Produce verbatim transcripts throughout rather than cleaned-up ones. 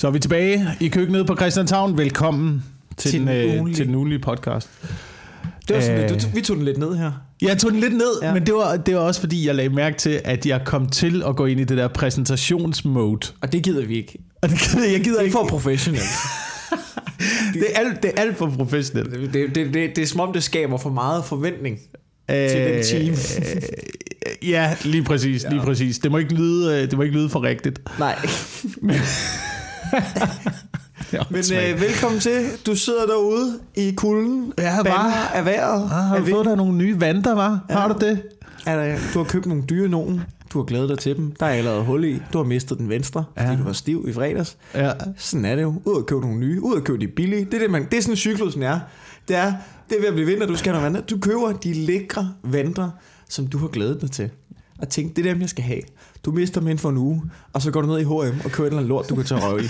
Så er vi tilbage i køkkenet på Christianshavn. Velkommen til, til den, den ugenlige, til den ugenlige podcast. Det var sådan, Æh, vi tog den lidt ned her. Jeg tog den lidt ned, ja. Men det var, det var også fordi, jeg lagde mærke til, at jeg kom til at gå ind i det der præsentationsmode. Og det gider vi ikke. Og det gider jeg gider det er ikke. For professionelt. det, er alt, det er alt for professionelt. Det, det, det, det, det er som om, det skaber for meget forventning Æh, til den team. Ja, lige præcis, lige ja. præcis. Det må ikke lyde, det må ikke lyde for rigtigt. Nej. Men, Men øh, velkommen til. Du sidder derude i kulden. Jeg har bare af vejret. Ah, har du fået dig nogle nye vanter, var? Ja. Har du det? Der, du har købt nogle dyre nogen. Du har glædet dig til dem. Der er allerede hul i. Du har mistet den venstre, ja. fordi du var stiv i fredags. Ja. Sådan er det jo. Ud at købe nogle nye. Ud at købe de billige. Det er, det, man, det er sådan cyklusen er. Det er, det er ved at blive vinter, du skal have nogle vanter. Du køber de lækre vanter, som du har glædet dig til. Og tænk, det er dem, jeg skal have. Du mister dem inden for en uge, og så går du ned i H og M og køber et eller andet lort, du kan tage røv i.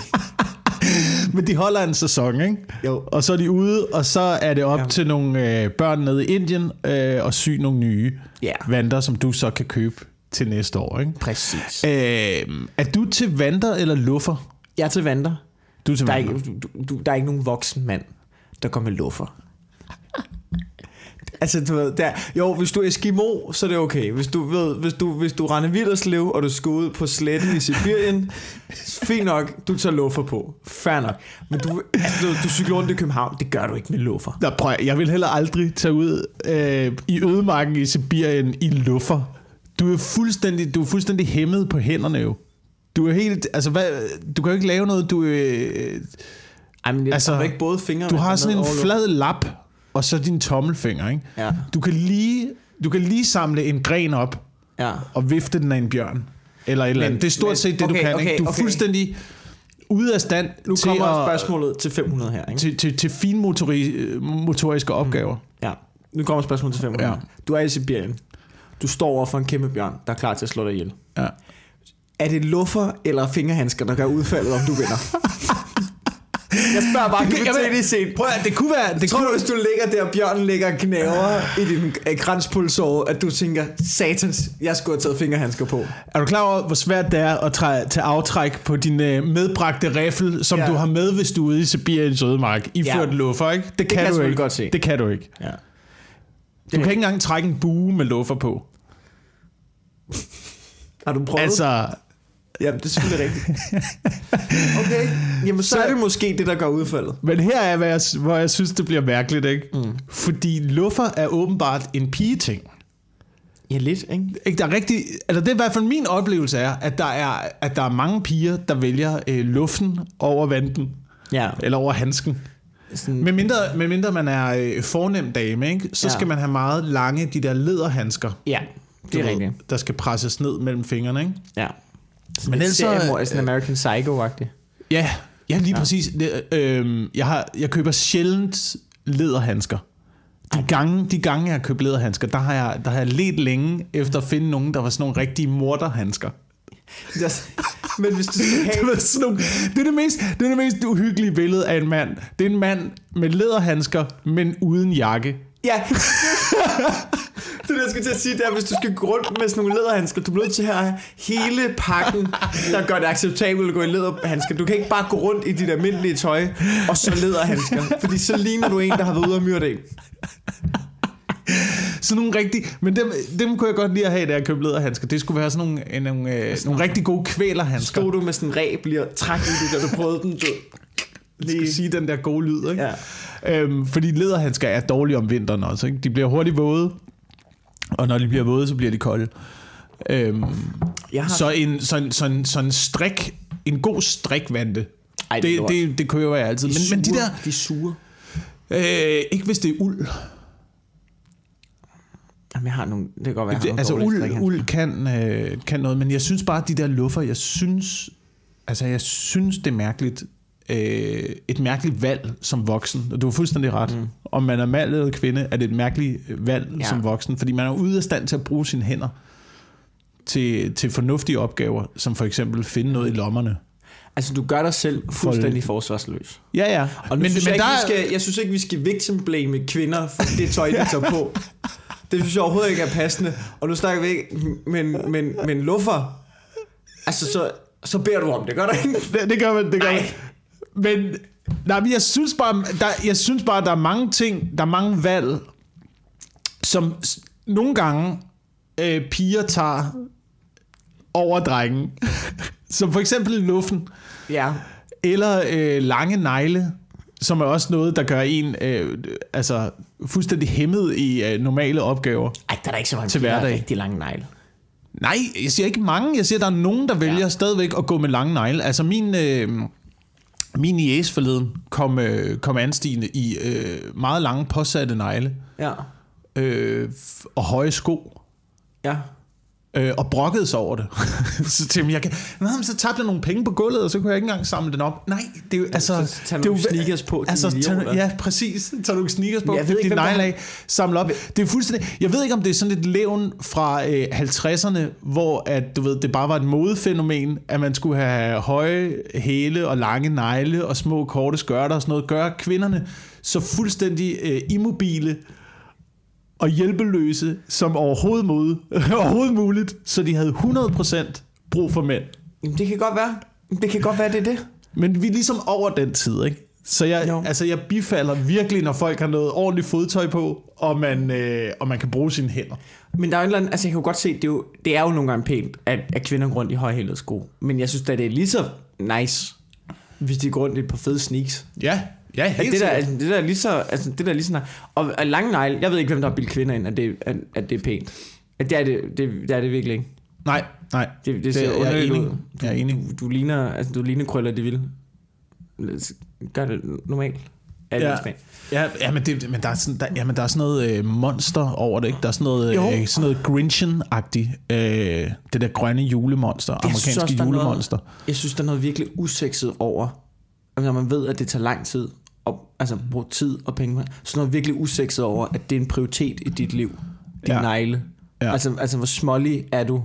Men de holder en sæson, ikke? Jo. Og så er de ude, og så er det op ja. til nogle øh, børn nede i Indien øh, og sy nogle nye yeah. vanter, som du så kan købe til næste år, ikke? Præcis. Øh, er du til vanter eller luffer? Jeg er til vanter. Du er til vanter. Der er ikke, du, du, der er ikke nogen voksen mand, der kommer med luffer. Altså, du ved, der, jo, hvis du er Eskimo, så er det okay. Hvis du, ved, hvis du, hvis du render Villerslev, og du skal ud på sletten i Sibirien, fint nok, du tager luffer på. Fair nok. Men du, altså, du, du cykler rundt i København, det gør du ikke med luffer. Nå, prøv, jeg vil heller aldrig tage ud øh, i ødemarken i Sibirien i luffer. Du er fuldstændig, du er fuldstændig hæmmet på hænderne jo. Du er helt, altså, hvad, du kan jo ikke lave noget, du øh, Ej, men jeg altså, tager ikke både fingrene. Du har sådan en overløb. Flad lap. Og så din tommelfinger, ikke? Ja. Du kan lige du kan lige samle en gren op ja. og vifte den af en bjørn eller et men, eller andet. Det er stort men, set det okay, du kan. Okay, ikke? Du er okay. fuldstændig ude af stand. Nu til kommer at, spørgsmålet til fem hundrede her, ikke? Til til, til finmotoriske opgaver. Ja. Nu kommer spørgsmålet til fem hundrede. Ja. Du er i Sibirien. Du står over for en kæmpe bjørn, der er klar til at slå dig ihjel. Ja. Er det luffer eller fingerhandsker, der gør udfaldet, om du vinder? Jeg spørger bare, kan vi det set? Prøv at, det kunne være... Det tror kunne... du, hvis du ligger der, og bjørnen ligger og knaver i din uh, kranspulsåre, at du tænker, satans, jeg skulle have taget fingerhandsker på. Er du klar over, hvor svært det er at træ, tage aftræk på din uh, medbragte riffel, som ja. du har med, hvis du er ude i Sibirien i Södmark, iført ja. luffer, ikke? Det, det kan, kan du ikke. Godt se. Det kan du ikke. Ja. Du det kan ikke engang trække en bue med luffer på. Har du prøvet? Altså... Ja, det er selvfølgelig rigtigt. Okay, jamen så, så er det måske det, der gør udfaldet. Men her er, hvad jeg, hvor jeg synes, det bliver mærkeligt, ikke? Mm. Fordi luffer er åbenbart en pigeting. Ja, lidt, ikke? Der er rigtig, altså det er i hvert fald min oplevelse er, at der er, at der er mange piger, der vælger øh, luften over vanten. Ja. Eller over handsken. Sådan... Med, mindre, med mindre man er øh, fornem dame, ikke? Så ja. skal man have meget lange, de der læderhandsker. Ja, det er ved, rigtigt. Der skal presses ned mellem fingrene, ikke? Ja. Men det er seriemor, sådan en American Psycho-agtig. Ja, ja lige ja. præcis. Det, øh, jeg, har, jeg køber sjældent læderhandsker. De gange, de gange jeg har købt læderhandsker, der har jeg, der har jeg let længe efter at finde nogen, der var sådan nogle rigtige morderhandsker. Men hvis du skal have... sådan nogle, det, er det, mest, det er det mest uhyggelige billede af en mand. Det er en mand med læderhandsker, men uden jakke. Ja. Det er det, jeg skal til at sige, det er, hvis du skal gå rundt med sådan nogle læderhandsker, du bliver nødt til at have hele pakken, der gør det acceptabelt at gå i læderhandsker. Du kan ikke bare gå rundt i dit almindelige tøj og så læderhandsker, fordi så ligner du en, der har været ude og myrde en. Sådan nogle rigtige, men dem, dem kunne jeg godt lide at have, da jeg købte læderhandsker. Det skulle være sådan nogle, nogle, øh, nogle rigtig gode kvælerhandsker. Stod du med sådan en ræb lige og træk i det, da du prøvede den død. Jeg skal sige den der gode lyd, ikke? Ja. Øhm, fordi læderhandsker er dårlige om vinteren også, ikke? De bliver hurtigt våde, og når de bliver våde, så bliver de kolde. Øhm, har... Så en sådan sådan sådan strik, en god strikvante. Ej, det det, det, det køber jeg altid. De men, sure, men de der, de sure. Øh, ikke hvis det er uld. Jamen, jeg har nogle, det kan godt være. Det, altså uld, uld kan øh, kan noget, men jeg synes bare at de der luffer, jeg synes, altså jeg synes det er mærkeligt. Et mærkeligt valg som voksen. Og du har fuldstændig ret. Mm. Om man er mand eller kvinde, er det et mærkeligt valg ja. som voksen. Fordi man er ude af stand til at bruge sine hænder til, til fornuftige opgaver, som for eksempel finde noget i lommerne. Altså du gør dig selv fuldstændig forsvarsløs. Ja, ja. Og men, synes men, jeg, men der... ikke, skal, jeg synes ikke, vi skal victimblame kvinder for det tøj, de tager på. Det synes jeg overhovedet ikke er passende. Og nu snakker vi ikke, men, men, men luffer. Altså så... så beder du om det, gør du ikke? Det, det gør man, det gør man. Men nej, jeg synes bare, der, jeg synes bare, der er mange ting, der er mange valg, som nogle gange øh, piger tager over drengen. Som for eksempel luffen. Ja. Eller øh, lange negle, som er også noget, der gør en øh, altså, fuldstændig hæmmet i øh, normale opgaver. Ej, der er ikke så mange til hverdag. Rigtig lange negle. Nej, jeg siger ikke mange. Jeg siger, der er nogen, der vælger ja. stadigvæk at gå med lange negle. Altså min... Øh, Min niece forleden kom, øh, kom anstigende i øh, meget lange påsatte negle ja. øh, og høje sko ja. øh, og brokkede sig over det. Så til mig, jeg kan, så tabte jeg nogle penge på gulvet, og så kunne jeg ikke engang samle den op. Nej, det er jo... Altså, så tager nogle sneakers på. Altså, tager, ja, præcis. Tager nogle sneakers på, fik dine negle af, samle op. Det er fuldstændig... Jeg ved ikke, om det er sådan et levn fra øh, halvtredserne, hvor at, du ved, det bare var et modefænomen, at man skulle have høje hæle og lange negle og små korte skørter og sådan noget. Gør kvinderne så fuldstændig øh, immobile og hjælpeløse som overhovedet, måde, overhovedet muligt, så de havde hundrede procent brug for mænd. Jamen, det kan godt være. Det kan godt være, det er det. Men vi er ligesom over den tid, ikke? Så jeg, no. altså, jeg bifalder virkelig, når folk har noget ordentligt fodtøj på, og man, øh, og man kan bruge sine hænder. Men der er jo en eller anden, altså jeg kan jo godt se, det er jo, det er jo nogle gange pænt, at, at kvinder går rundt i højhælede sko. Men jeg synes da, det er lige så nice, hvis de går rundt i et par fede sneaks. Ja, Ja, helt det, der, altså, det der er lige så, altså det der er lige sådan, og, og lange negle, jeg ved ikke hvem der har bildt kvinder ind, at det at, at det er pænt. At det er det, det, det er det virkelig ikke. Nej, nej. Det, det, det ser underligt ud. Jeg er enig. Du, du ligner, altså du ligner krøller det vilde. Gør det normalt. Er det ja. Pænt? Ja, ja, men det, men der er sådan, der, ja, men der er sådan noget øh, monster over det, ikke? Der er sådan noget, øh, sådan noget Grinchen-agtigt, øh, det der grønne julemonster, det, amerikanske synes, julemonster. Noget, jeg synes der er noget virkelig usekset over, når man ved at det tager lang tid. Og, altså bruge tid og penge. Så noget virkelig usekset over, at det er en prioritet i dit liv. Din ja. negle ja. altså, altså hvor smålig er du.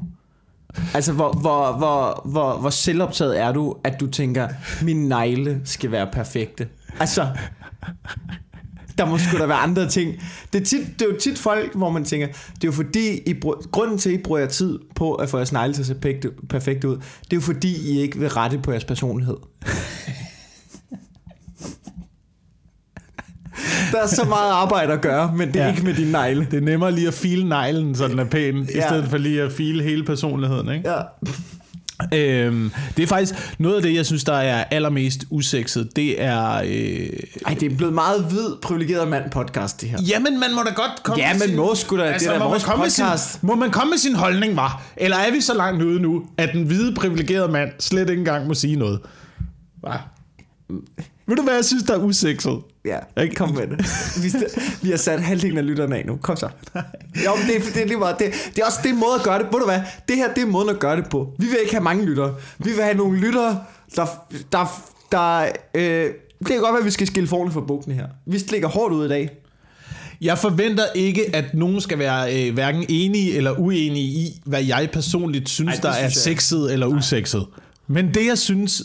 Altså hvor, hvor, hvor, hvor, hvor selvoptaget er du, at du tænker min negle skal være perfekte. Altså der må sgu da være andre ting. Det er, tit, det er jo tit folk, hvor man tænker, det er jo fordi, I brug, grunden til, at I bruger tid på at få jeres negle til at se perfekt ud, det er jo fordi, I ikke vil rette på jeres personlighed. Der er så meget arbejde at gøre, men det er ja. ikke med din negle. Det er nemmere lige at file neglen, så den er pæn, ja. i stedet for lige at file hele personligheden, ikke? Ja. Øhm, det er faktisk noget af det, jeg synes, der er allermest usekset. Det er... Øh... Ej, det er blevet meget hvid, privilegeret mand podcast, det her. Jamen, man må da godt komme ja, med sin... Ja, man må sgu da. Altså, det er da vores podcast. Sin... Må man komme med sin holdning, var? Eller er vi så langt ude nu, at den hvide, privilegerede mand slet ikke engang må sige noget? Hva? Ved du hvad, jeg synes, der er usekset? Ja, ikke? Kom med det. Vi har sat halvdelen af lytterne af nu. Kom så. Jo, det, er, det er lige meget. Det, det er også det måde at gøre det. Ved du hvad? Det her, det er måden at gøre det på. Vi vil ikke have mange lyttere. Vi vil have nogle lyttere, der... der, der øh, det kan godt være, at vi skal skille forholdet fra bukken her. Vi ligger hårdt ud i dag. Jeg forventer ikke, at nogen skal være øh, hverken enige eller uenige i, hvad jeg personligt synes, Ej, der synes er jeg. sexet eller Nej. usekset. Men det, jeg synes...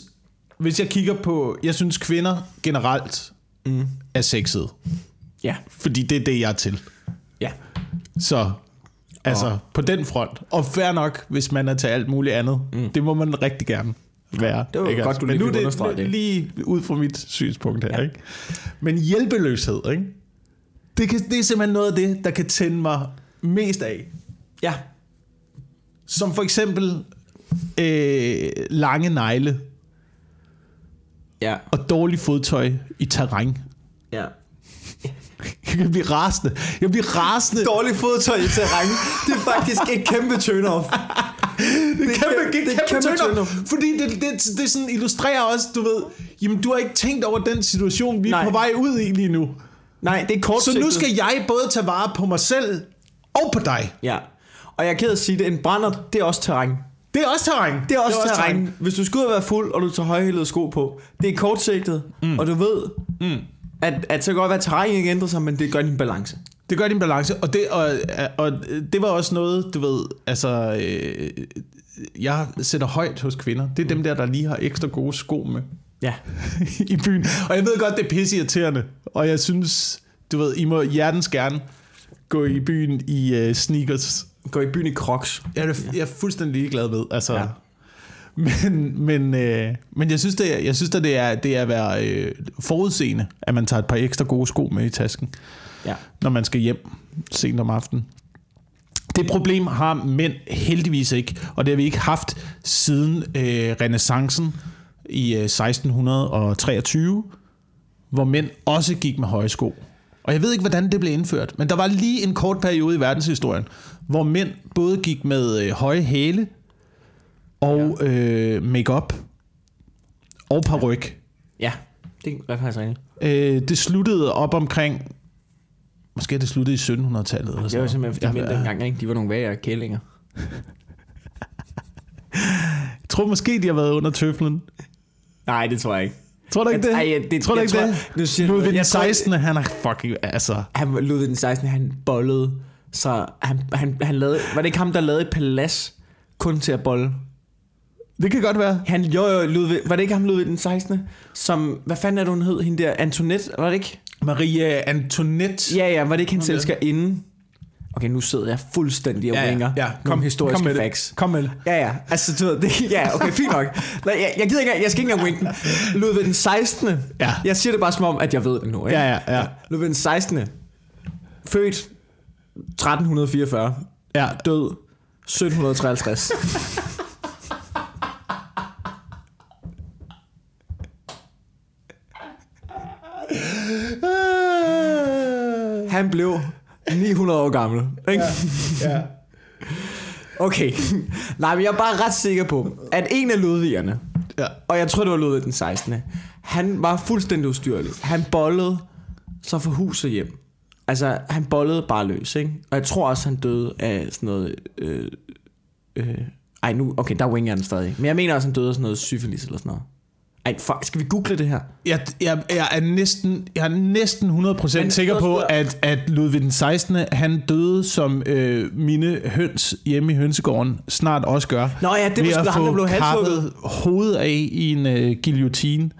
Hvis jeg kigger på... Jeg synes, kvinder generelt... Mm. er sexet. Ja. Fordi det er det, jeg er til. Ja. Så, altså, og. på den front. Og fair nok, hvis man er til alt muligt andet. Mm. Det må man rigtig gerne være. Det var ikke? godt, du lige understregede det. Lige ud fra mit synspunkt her, ja. ikke? Men hjælpeløshed, ikke? Det, kan, det er simpelthen noget af det, der kan tænde mig mest af. Ja. Som for eksempel øh, lange negle. Ja. Og dårlig fodtøj i terræn. Ja. Jeg kan blive rasende. Jeg bliver rasende. Dårlig fodtøj i terræn. Det er faktisk et kæmpe turn-off. Det er kæmpe, kæmpe, kæmpe turn-off. Fordi det, det, det sådan illustrerer også, du ved, jamen du har ikke tænkt over den situation, vi Nej. er på vej ud i lige nu. Nej, det er kortsigtet. Så nu skal jeg både tage vare på mig selv og på dig. Ja. Og jeg er ked at sige det, en brændert, det er også terræn. Det er også terræn. Det er også, det er terræn. også terræn. Hvis du skulle være fuld, og du tager højhælede sko på, det er kortsigtet, mm. og du ved, mm. at, at så kan godt være, at terræn ikke ændrer sig, men det gør din balance. Det gør din balance, og det, og, og det var også noget, du ved, altså, øh, jeg sætter højt hos kvinder. Det er dem der, der lige har ekstra gode sko med ja. i byen. Og jeg ved godt, det er pisseirriterende, og jeg synes, du ved, I må hjertens gerne gå i byen i øh, sneakers. Går i byen i Crocs. Jeg er, jeg er fuldstændig ligeglad ved. Altså. Ja. Men men øh, men jeg synes det er, jeg synes det er det er at være øh, forudseende, at man tager et par ekstra gode sko med i tasken, ja, når man skal hjem sent om aftenen. Det problem har mænd heldigvis ikke, og det har vi ikke haft siden øh, renæssancen i øh, seksten treogtyve, hvor mænd også gik med høje sko. Og jeg ved ikke, hvordan det blev indført, men der var lige en kort periode i verdenshistorien, hvor mænd både gik med øh, høje hæle og ja. øh, make-up og paryk. Ja, det er faktisk rigtigt. Øh, det sluttede op omkring... Måske det sluttede i sytten hundrede-tallet. Det var simpelthen, fordi ja, mænd dengang, ikke? De var nogle værre kællinger. Jeg tror måske, de har været under tøflen. Nej, det tror jeg ikke. Tror du ikke det? Ej, det tror du ikke det? Ludvig den seksten, han er fucking... Altså. Han, Ludvig den seksten, han bollede. Så han, han, han lavede... Var det ikke ham, der lavede et palads kun til at bolle? Det kan godt være. Han, jo, jo, Ludvig, var det ikke ham, Ludvig den sekstende? Som, hvad fanden er det, hun hed? Hende der Antoinette, var det ikke? Marie Antoinette. Ja, ja, var det ikke hendes elskerinde? Okay, nu sidder jeg fuldstændig og ja, ringer. Ja, ja. Kom, historiske kom facts. Det. Kom med det. Ja, ja. Altså, du ved, det, ja, okay, fint nok. Nej, jeg, jeg gider ikke, jeg skal ikke engang winken. Ludvig den sekstende. Ja. Jeg siger det bare som om, at jeg ved det nu. Ikke? Ja, ja, ja, ja. Ludvig den sekstende. Født tretten fireogfyrre. Ja. Død sytten treoghalvtreds. Han blev ni hundrede år gammel, ikke? Ja, ja. Okay. Nej, men jeg er bare ret sikker på, at en af Ludvigerne, ja, og jeg tror det var Ludvig den sekstende, han var fuldstændig ustyrlig. Han bollede så for hus og hjem. Altså, han bollede bare løs, ikke? Og jeg tror også, han døde af sådan noget... Øh, øh, ej, nu... Okay, der winger han stadig. Men jeg mener også, han døde af sådan noget syfilis eller sådan noget. Ej, fuck, skal vi google det her? Jeg, jeg, jeg er næsten, jeg er næsten hundrede procent men, sikker på, at, at Ludvig den sekstende, han døde som øh, mine høns hjemme i hønsegården snart også gør. Nå ja, det var sgu ham, der blev halshugget hovedet af i en øh, guillotine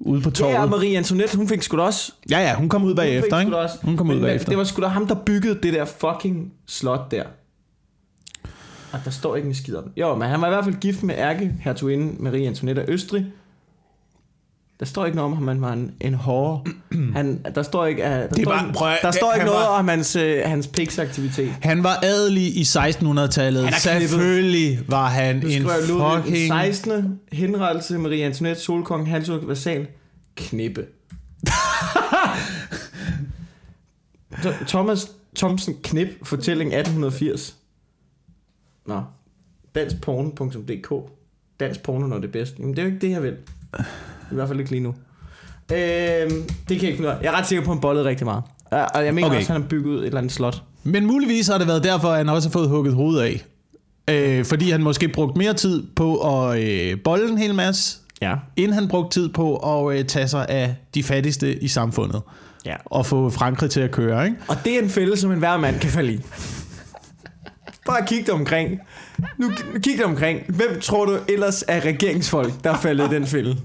ude på torvet. Ja, Marie Antoinette, hun fik sgu da også... Ja, ja, hun kom ud bagefter, hun ikke? Også, hun kom men, ud bagefter. Det var sgu da ham, der byggede det der fucking slot der. Og der står ikke en skid om det. Jo, men han var i hvert fald gift med ærkehertuginde Marie Antoinette af Østrig. Der står ikke noget om, at han var en, en hårde. Han, der står ikke, der det står var, ikke, prøv, der står ikke noget var, om hans, øh, hans piksaktivitet. Han var adelig i seksten hundrede-tallet. Selvfølgelig var han en fucking... sekstende henrettelse, Marie Antoinette, solkong, halshug, Versailles, knippe. Thomas Thomsen Knip, fortælling atten firs. Nå, dansk porno punktum d k. Dansk porno når det er bedst. Jamen det er jo ikke det, jeg vil. I hvert fald ikke lige nu. Øh, det kan jeg ikke finde ud af. Jeg er ret sikker på, at han bollede rigtig meget. Og jeg mener okay. også, at han har bygget et eller andet slot. Men muligvis har det været derfor, at han også har fået hugget hovedet af. Øh, fordi han måske brugte mere tid på at øh, bolle en hel masse, ja, inden han brugte tid på at øh, tage sig af de fattigste i samfundet. Ja. Og få Frankrig til at køre, ikke? Og det er en fælde, som enhver mand kan falde i. Bare kig dig omkring. Nu kig dig omkring. Hvem tror du ellers er regeringsfolk, der er faldet i den fælde?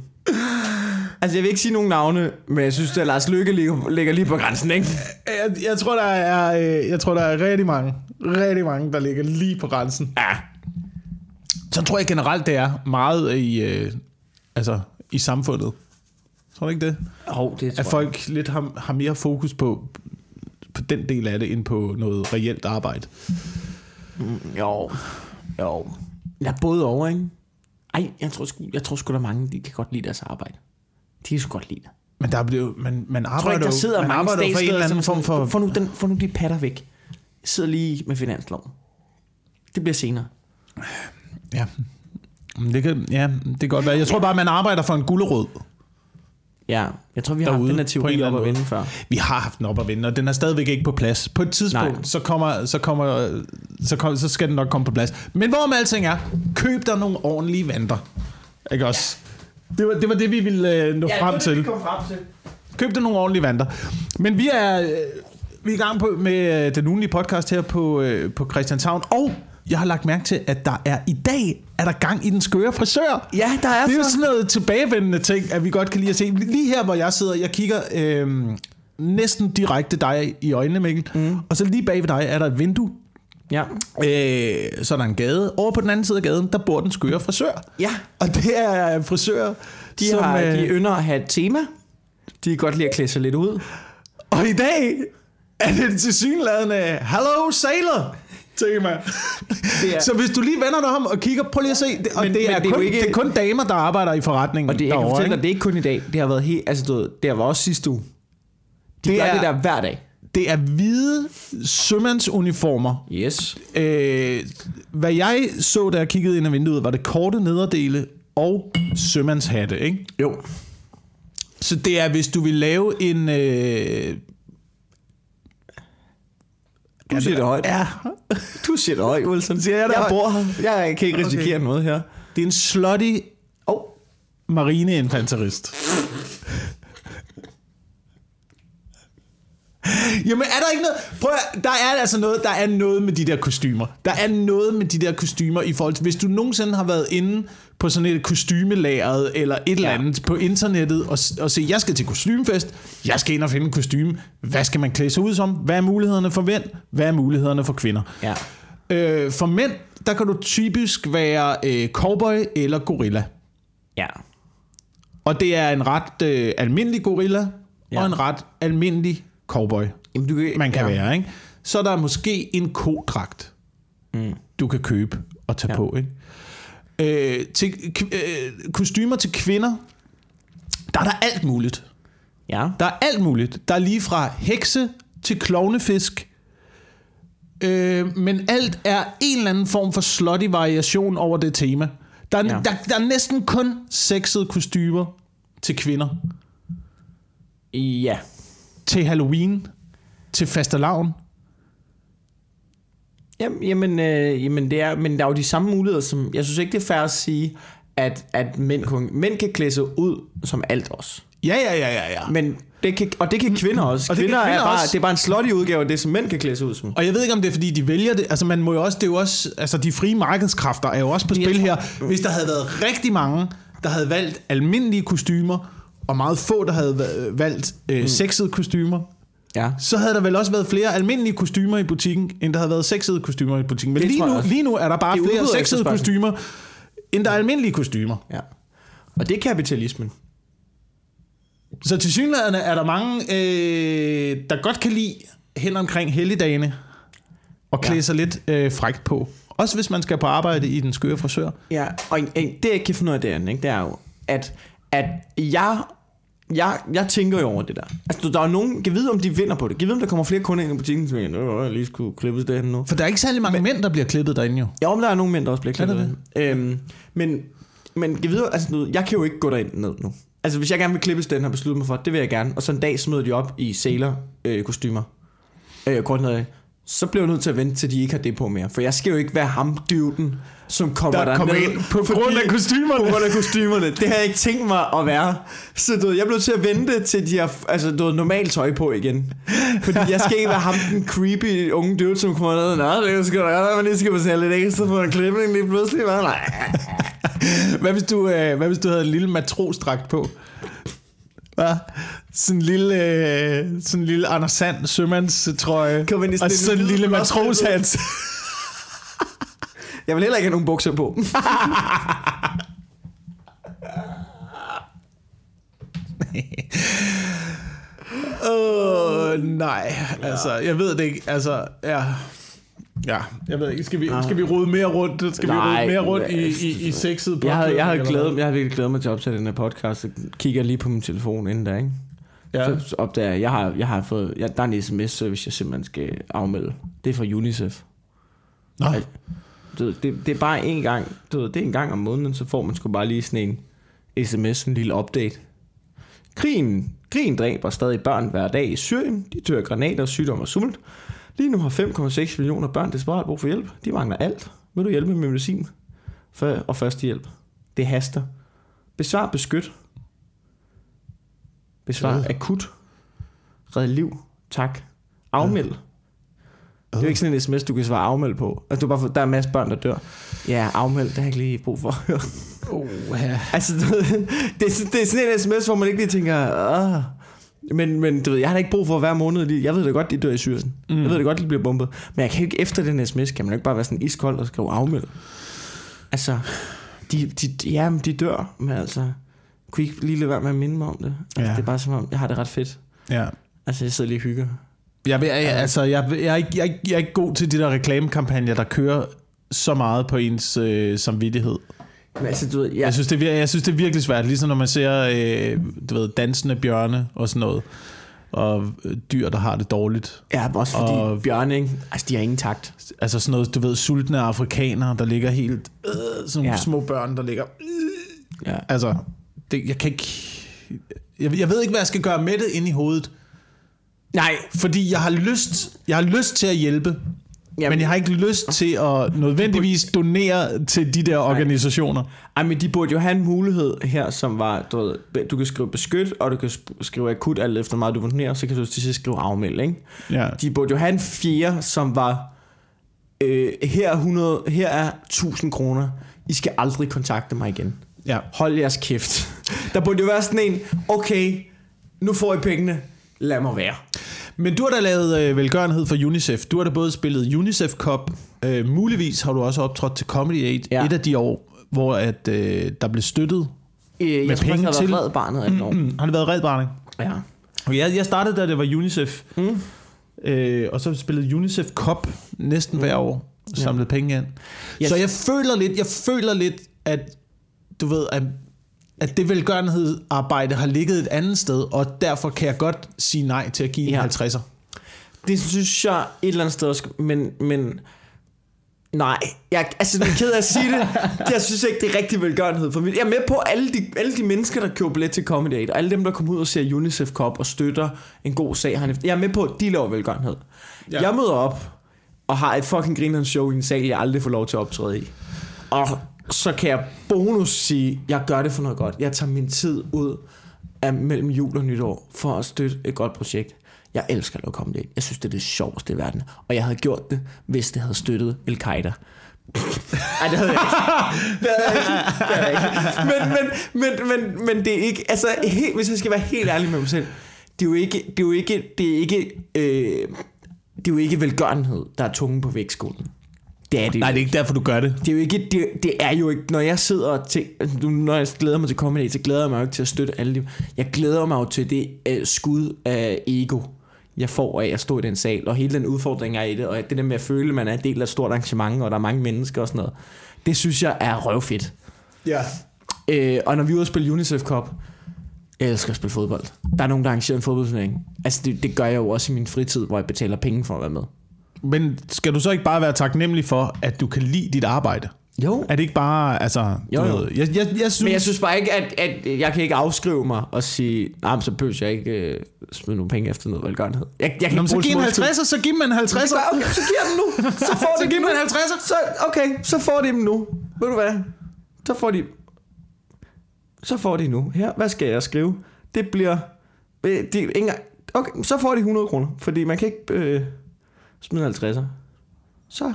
Altså, jeg vil ikke sige nogen navne, men jeg synes, at Lars Løkke ligger lige på grænsen, ikke? Jeg, jeg, tror, der er, jeg tror, der er rigtig mange, rigtig mange, der ligger lige på grænsen. Ja. Så tror jeg generelt, det er meget i, øh, altså, i samfundet. Tror du ikke det? Jo, det tror jeg. At folk lidt har, har mere fokus på, på den del af det, end på noget reelt arbejde. Mm, jo, jo. Ja, både over, ikke? Ej, jeg tror sgu, jeg tror sgu der mange, de kan godt lide deres arbejde. De kan sgu godt lide det. Men der blev, man, man arbejder ikke, der sidder jo, man mange arbejder for en eller anden form for... Få nu, den, få nu de patter væk. Jeg sidder lige med finansloven. Det bliver senere. Ja, det kan, ja, det kan godt være. Jeg tror bare, man arbejder for en gulerod. Ja, jeg tror, vi har derude, haft den her teori op at vende før. Vi har haft den op at vende, og den er stadigvæk ikke på plads. På et tidspunkt, så, kommer, så, kommer, så, kommer, så skal den nok komme på plads. Men hvorom alting er, køb dig nogle ordentlige vanter. Ikke også? Ja. Det, var, det var det, vi ville øh, nå ja, frem, det, til. frem til. Køb dig nogle ordentlige vanter. Men vi er, øh, vi er i gang på, med øh, den ugenlige podcast her på, øh, på Christianshavn. Og jeg har lagt mærke til, at der er i dag... Er der gang i den skøre frisør? Ja, der er. Det er jo sådan noget tilbagevendende ting, at vi godt kan lide at se. Lige her, hvor jeg sidder, jeg kigger øh, næsten direkte dig i øjnene, Mikkel. Mm. Og så lige bag ved dig er der et vindue. Ja. Øh, så er der en gade. Over på den anden side af gaden, der bor den skøre frisør. Ja. Og det er frisører, de, som, har, de ynder at have et tema. De kan godt lide at klæde sig lidt ud. Og i dag er det tilsyneladende Hello Sailor tema. Er... Så hvis du lige vender dig om og kigger, prøv lige at se. Og men, det, er men, kun, det, er ikke... det er kun damer, der arbejder i forretningen. Og det, jeg kan fortælle dig, det er ikke kun i dag. Det har været helt, altså det var også sidste uge. De det gør er... det der hver dag. Det er hvide sømandsuniformer. Yes. Øh, hvad jeg så, da jeg kiggede ind ad vinduet, var det korte nederdele og sømandshatte, ikke? Jo. Så det er, hvis du vil lave en... Øh... Du siger det højt. Ja. Du siger det højt, Wilson. Siger jeg det højt? Jeg bor her. Jeg kan ikke risikere okay. noget her. Det er en slutty oh. marineinfanterist. Jamen er der ikke noget? Prøv at, der er altså noget, der er noget med de der kostymer. Der er noget med de der kostymer i forhold til, hvis du nogensinde har været inde på sådan et kostymelageret eller et eller andet ja. På internettet og, og se, jeg skal til kostymefest, jeg skal ind og finde en kostyme. Hvad skal man klæde sig ud som? Hvad er mulighederne for mænd? Hvad er mulighederne for kvinder? Ja. Øh, for mænd, der kan du typisk være øh, cowboy eller gorilla. Ja. Og det er en ret øh, almindelig gorilla ja. Og en ret almindelig cowboy. Jamen, du kan, man kan ja. Være, ikke? Så der er måske en kodragt, mm. du kan købe og tage ja. På, ikke? Øh, til, øh, kostymer til kvinder, der er der alt muligt. Ja. Der er alt muligt. Der er lige fra hekse til klovnefisk. Øh, men alt er en eller anden form for slutty variation over det tema. Der er, ja. der, der er næsten kun sexede kostymer til kvinder. Ja. Til Halloween, til fastelavn. Jamen, jamen, øh, jamen det er, men der er jo de samme muligheder, som jeg synes ikke det er fair at sige, at at mænd kan, mænd kan klæde sig ud som alt også. Ja, ja, ja, ja, ja. Men det kan, og det kan kvinder også. Og kvinder, det kvinder er bare også. Det er bare en slutty udgave af det, som mænd kan klæde sig ud som. Og jeg ved ikke om det er fordi de vælger det. Altså man må jo også, det er jo også, altså de frie markedskræfter er jo også på spil her. Hvis der havde været rigtig mange, der havde valgt almindelige kostymer. Og meget få, der havde valgt øh, mm. sexede kostymer. Ja. Så havde der vel også været flere almindelige kostymer i butikken, end der havde været sexede kostymer i butikken. Men lige nu, lige nu er der bare er flere sexede kostymer, end der er almindelige kostymer. Ja. Og det er kapitalismen. Så til synligheden er der mange, øh, der godt kan lide hen omkring helligdagene, og klæde ja. Sig lidt øh, frækt på. Også hvis man skal på arbejde i den skøre frisør. Ja, og en, en, det jeg kan finde ud af det andet, det er jo, at... at jeg, jeg, jeg tænker jo over det der. Altså, der er nogen, kan vide, om de vinder på det. Kan vide, om der kommer flere kunder ind i butikken, som jeg lige skulle klippes derinde nu. For der er ikke særlig mange men, mænd, der bliver klippet derinde jo. Ja, om der er nogle mænd, der også bliver klippet derinde. Øhm, men, men kan vide, altså, jeg kan jo ikke gå derind ned nu. Altså, hvis jeg gerne vil klippes derinde, har besluttet mig for, det vil jeg gerne. Og så en dag smider de op i sailor-kostymer. Øh, øh, kort ned. Så bliver jeg nødt til at vente, til de ikke har det på mere. For jeg skal jo ikke være hamdyvden, som kommer der kommer ind på grund af kostymerne. På grund af kostymerne. Det har jeg ikke tænkt mig at være. Så du ved, jeg blev til at vente, til de har altså, du ved, normalt tøj på igen. Fordi jeg skal ikke være ham den creepy unge dude, som kommer ned. Nej, det skal du gøre, men det skal man sælge lidt ekstra på en klipping lige pludselig. Nej. Hvad hvis du, øh, hvad hvis du havde en lille matrosdragt på? Hva? Sådan en lille, øh, sådan en lille Anders Sand sømandstrøje. Og sådan en lille matroshats. Jeg vil heller ikke have nogen bukser på. Åh oh, nej, altså jeg ved det ikke. Altså ja, ja, jeg ved ikke. Skal vi skal vi rode mere rundt? Skal nej, vi rode mere rundt i i, i sexet på? Jeg havde jeg havde glædet, jeg havde virkelig glædet mig til at optage den her podcast. Jeg kigger lige på min telefon inden der, ikke? Ja. Så opdager jeg, jeg har jeg har fået jeg, der er en S M S-service jeg simpelthen skal afmelde. Det er fra UNICEF. Nej. Det, det, det er bare en gang, det er en gang om måneden, så får man sgu bare lige sådan en S M S, en lille update. Krigen, krigen dræber stadig børn hver dag i Syrien. De dør af granater, sygdom og sult. Lige nu har fem komma seks millioner børn desperat brug for hjælp. De mangler alt. Vil du hjælpe med medicin og førstehjælp? Det haster. Besvar beskyt. Besvar øh. akut. Red liv. Tak. Afmeld. Øh. Det er jo ikke sådan en S M S, du kan svare afmeld på. Altså, du bare for, der er en masse børn, der dør. Ja, afmeld, det har jeg ikke lige brug for. oh, yeah. Altså, det, det er sådan en S M S, hvor man ikke lige tænker, Men, men du ved, jeg har da ikke brug for hver måned lige. Jeg ved da godt, de dør i Syrien. Mm. Jeg ved da godt, de bliver bombet. Men jeg kan jo ikke efter den sms, kan man jo ikke bare være sådan iskold og skrive afmeld. Altså, de, de, ja, de dør, men altså, kunne I ikke lige lade være med at minde mig om det? Altså, ja. Det er bare som om, jeg har det ret fedt. Ja. Altså, jeg sidder lige og hygger. Jeg, jeg, jeg, altså, jeg, jeg, jeg, jeg, jeg er ikke god til de der reklamekampagner, der kører så meget på ens øh, samvittighed. Altså, du ved, ja. jeg, synes, det er, jeg synes, det er virkelig svært. Ligesom når man ser øh, du ved, dansende bjørne og sådan noget. Og dyr, der har det dårligt. Ja, også fordi og, bjørne, ikke? Altså, de har ingen takt. Altså sådan noget, du ved, sultne afrikanere, der ligger helt... Øh, sådan ja. Små børn, der ligger... Øh, ja. Altså, det, jeg kan ikke... Jeg, jeg ved ikke, hvad jeg skal gøre med det inde i hovedet. Nej, fordi jeg har lyst, jeg har lyst til at hjælpe. Jamen, men jeg har ikke lyst til at nødvendigvis donere til de der organisationer. Ej, men de burde jo have en mulighed her, som var, du ved, du kan skrive beskyt, og du kan skrive akut, alt efter meget du donerer, så kan du til sidst skrive afmeld, ikke? Ja. De burde jo have en fjerde, som var, øh, her, er hundrede, her er tusind kroner, I skal aldrig kontakte mig igen. Ja. Hold jeres kæft. Der burde jo være sådan en, okay, nu får I pengene, lad mig være. Men du har da lavet øh, velgørenhed for UNICEF. Du har da både spillet UNICEF Cup, øh, muligvis har du også optrådt til Comedy Aid, ja. Et af de år, hvor at, øh, der blev støttet øh, med jeg penge tror, til. Jeg har været Red Barnet et år. Mm-hmm. Har det været Red Barnet? Ja. Og jeg, jeg startede, da det var UNICEF, mm. øh, og så spillede UNICEF Cup næsten mm. hver år, samlede ja. Penge ind. Yes. Så jeg føler lidt, jeg føler lidt, at du ved, at at det velgørenhedsarbejde har ligget et andet sted, og derfor kan jeg godt sige nej til at give en ja. halvtredser. Det synes jeg et eller andet sted også, men, men nej, jeg, altså jeg er ked af at sige det, jeg synes ikke, det er rigtig velgørenhed for mig. Jeg er med på alle de, alle de mennesker, der køber billet til Comedy Aid, og alle dem, der kommer ud og ser UNICEF Cup og støtter en god sag. Jeg er med på, at de laver velgørenhed. Ja. Jeg møder op og har et fucking grinerende show i en sal, jeg aldrig får lov til at optræde i. Og så kan jeg bonus sige, jeg gør det for noget godt. Jeg tager min tid ud af mellem jul og nytår for at støtte et godt projekt. Jeg elsker at lave Comedy Aid. Jeg synes, det er det sjoveste i verden. Og jeg havde gjort det, hvis det havde støttet Al-Qaida. Ej, det havde jeg ikke. Det havde jeg ikke. Men, men, men, men, men det er ikke... Altså, helt, hvis jeg skal være helt ærlig med mig selv, det er jo ikke... Det er jo ikke, det er ikke, øh, det er jo ikke velgørenhed, der er tungen på vægtskålen. Det er det. Nej, det er ikke derfor du gør det. Det er jo ikke det, det er jo ikke når jeg sidder og tænker, når jeg glæder mig til Comedy Aid, så glæder jeg mig jo ikke til at støtte alle dem. Jeg glæder mig jo til det uh, skud af ego jeg får af at stå i den sal, og hele den udfordring jeg er i det, og det der med at føle at man er en del af et stort arrangement, og der er mange mennesker og sådan noget. Det synes jeg er røvfedt. Ja. Yeah. Uh, og når vi er ude at spille UNICEF Cup, jeg elsker at spille fodbold. Der er nogen der arrangerer en fodboldturnering. Altså det, det gør jeg jo også i min fritid, hvor jeg betaler penge for at være med. Men skal du så ikke bare være taknemmelig for, at du kan lide dit arbejde? Jo. Er det ikke bare, altså... Jo, jo. Jeg, jeg, jeg synes... Men jeg synes bare ikke, at, at jeg kan ikke afskrive mig og sige, nej, så behøver jeg ikke øh, smide nogle penge efter noget velgørenhed. Jeg, jeg kan nå, så giv en halvtredser, så giv mig en halvtredser. Okay, så giver dem nu. Så får så de dem en halvtredser. Så, okay, så får de dem nu. Ved du hvad? Så får de... Så får de nu. Her, hvad skal jeg skrive? Det bliver... Øh, de, ikke, okay, så får de hundrede kroner, fordi man kan ikke... Øh, smid halvtredser. Så,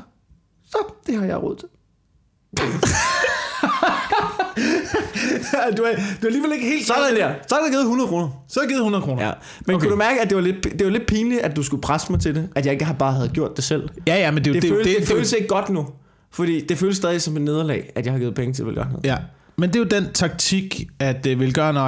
så, det har jeg råd til. du, er, du er alligevel ikke helt... Så er der, så er der givet hundrede kroner. Så er der givet hundrede kroner. Ja. Men okay. Kunne du mærke, at det var, lidt, det var lidt pinligt, at du skulle presse mig til det? At jeg ikke bare havde gjort det selv? Ja, ja, men det, det, det, føles, det, det, det føles ikke godt nu. Fordi det føles stadig som et nederlag, at jeg har givet penge til velgørenhed. Ja, men det er jo den taktik, at velgørende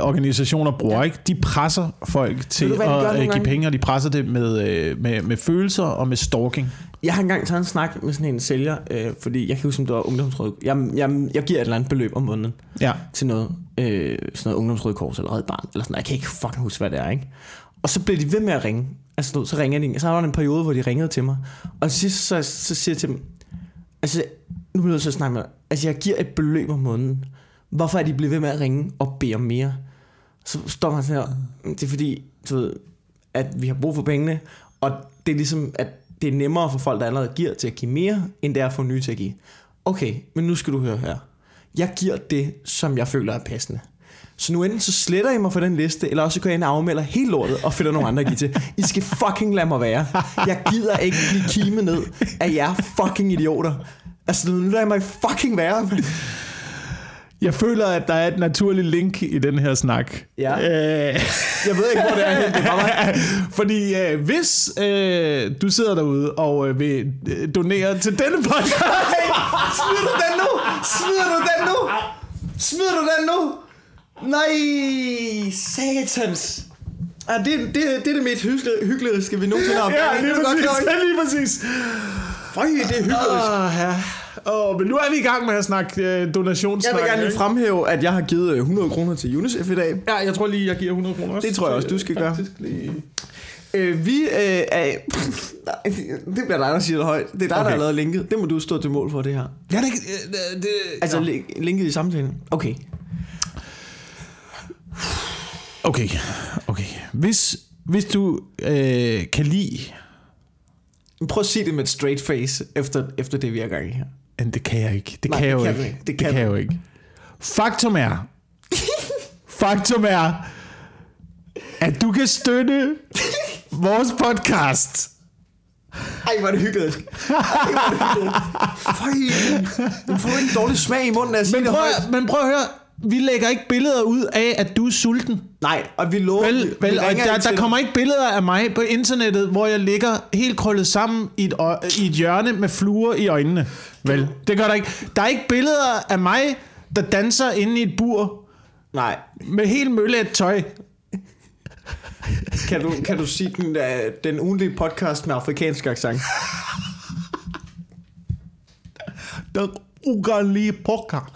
organisationer bruger, ja. Ikke? De presser folk til du, at give gange? Penge, og de presser det med, med, med følelser og med stalking. Jeg har engang taget en snak med sådan en sælger, øh, fordi jeg kan huske, som det var ungdomsråd. Jeg, jeg, jeg giver et eller andet beløb om måneden, ja. Til noget, øh, sådan noget ungdomsråd kors eller Red Barn, eller sådan noget. Jeg kan ikke fucking huske, hvad det er, ikke? Og så blev de ved med at ringe. Altså, så ringer de. Så var der en periode, hvor de ringede til mig. Og til sidst, så, så siger jeg til dem, altså... Nu bliver jeg nødt til at snakke med dig. Altså jeg giver et beløb om måneden. Hvorfor er de blevet ved med at ringe og bede om mere? Så står man sådan her. Det er fordi så ved, at vi har brug for pengene. Og det er ligesom at det er nemmere for folk der allerede giver til at give mere, end det er for nye til at give. Okay, men nu skal du høre her. Jeg giver det som jeg føler er passende. Så nu enten så sletter I mig fra den liste, eller også går jeg ind og afmelder helt lortet og finder nogle andre at give til. I skal fucking lade mig være. Jeg gider ikke blive kimet ned af jer fucking idioter. Altså, nu lader jeg mig fucking være. Jeg føler, at der er et naturligt link i den her snak. Ja. Øh. Jeg ved ikke, hvor det er henne. Fordi øh, hvis øh, du sidder derude og øh, vil donere til denne podcast... Hey, smider du den nu? Smider du den nu? Smider du den nu? Nej, satans. Ah, det, det, det er det mest hykleriske, vi nogensinde har. Ja, lige præcis. Lige præcis. Føj, det er hyklerisk. Åh, ja. Oh, men nu er vi i gang med at snakke uh, donationssnak. Jeg vil gerne lige fremhæve, at jeg har givet hundrede kroner til UNICEF i dag. Ja, jeg tror lige, jeg giver hundrede kroner også. Det tror jeg også, du skal gøre. Lige... Øh, vi øh, er... Det bliver dig, der siger det højt. Det er dig, okay, der har lavet linket. Det må du stå til mål for, det her. Ja, det... det, det altså, ja. linket i samtalen. Okay. Okay, okay. Hvis, hvis du øh, kan lide... Prøv at sige det med et straight face, efter, efter det, vi er gang i her. Men det kan jeg ikke. Det Nej, kan det jeg kan ikke. Det, det kan jeg jo ikke. Faktum er... Faktum er... At du kan støtte vores podcast. Ej, var det hyggeligt. Ej, var det hyggeligt. Føj, du får en dårlig smag i munden af at sige det højt. Men prøv at høre... Vi lægger ikke billeder ud af, at du er sulten. Nej, og vi lover... Vel, vel, vi og der, der kommer ikke billeder af mig på internettet, hvor jeg ligger helt krøllet sammen i et, i et hjørne med fluer i øjnene. Vel, det gør der ikke. Der er ikke billeder af mig, der danser inde i et bur. Nej. Med helt møllet tøj. Kan du, kan du sige den, den ugenlige podcast med afrikansk accent? Den ugenlige podcast.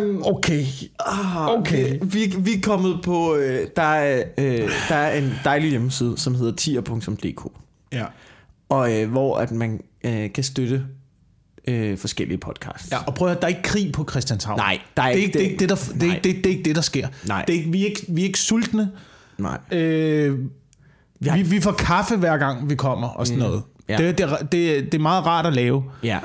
Um, okay. okay, okay. Vi, vi er kommet på øh, der, er, øh, der er en dejlig hjemmeside, som hedder tier punktum d k. Ja. Og øh, hvor at man øh, kan støtte øh, forskellige podcasts. Ja. Og prøv at høre, der er ikke krig på Christianshavn. Nej, der er det er ikke det, det, der, det, det, det, det er ikke det der sker. Nej. Det er ikke, vi er ikke vi er ikke sultne. Nej. Øh, vi, vi, vi får kaffe hver gang vi kommer og sådan mm. noget. Ja. Det, det, det, det er meget rart at lave. Ja.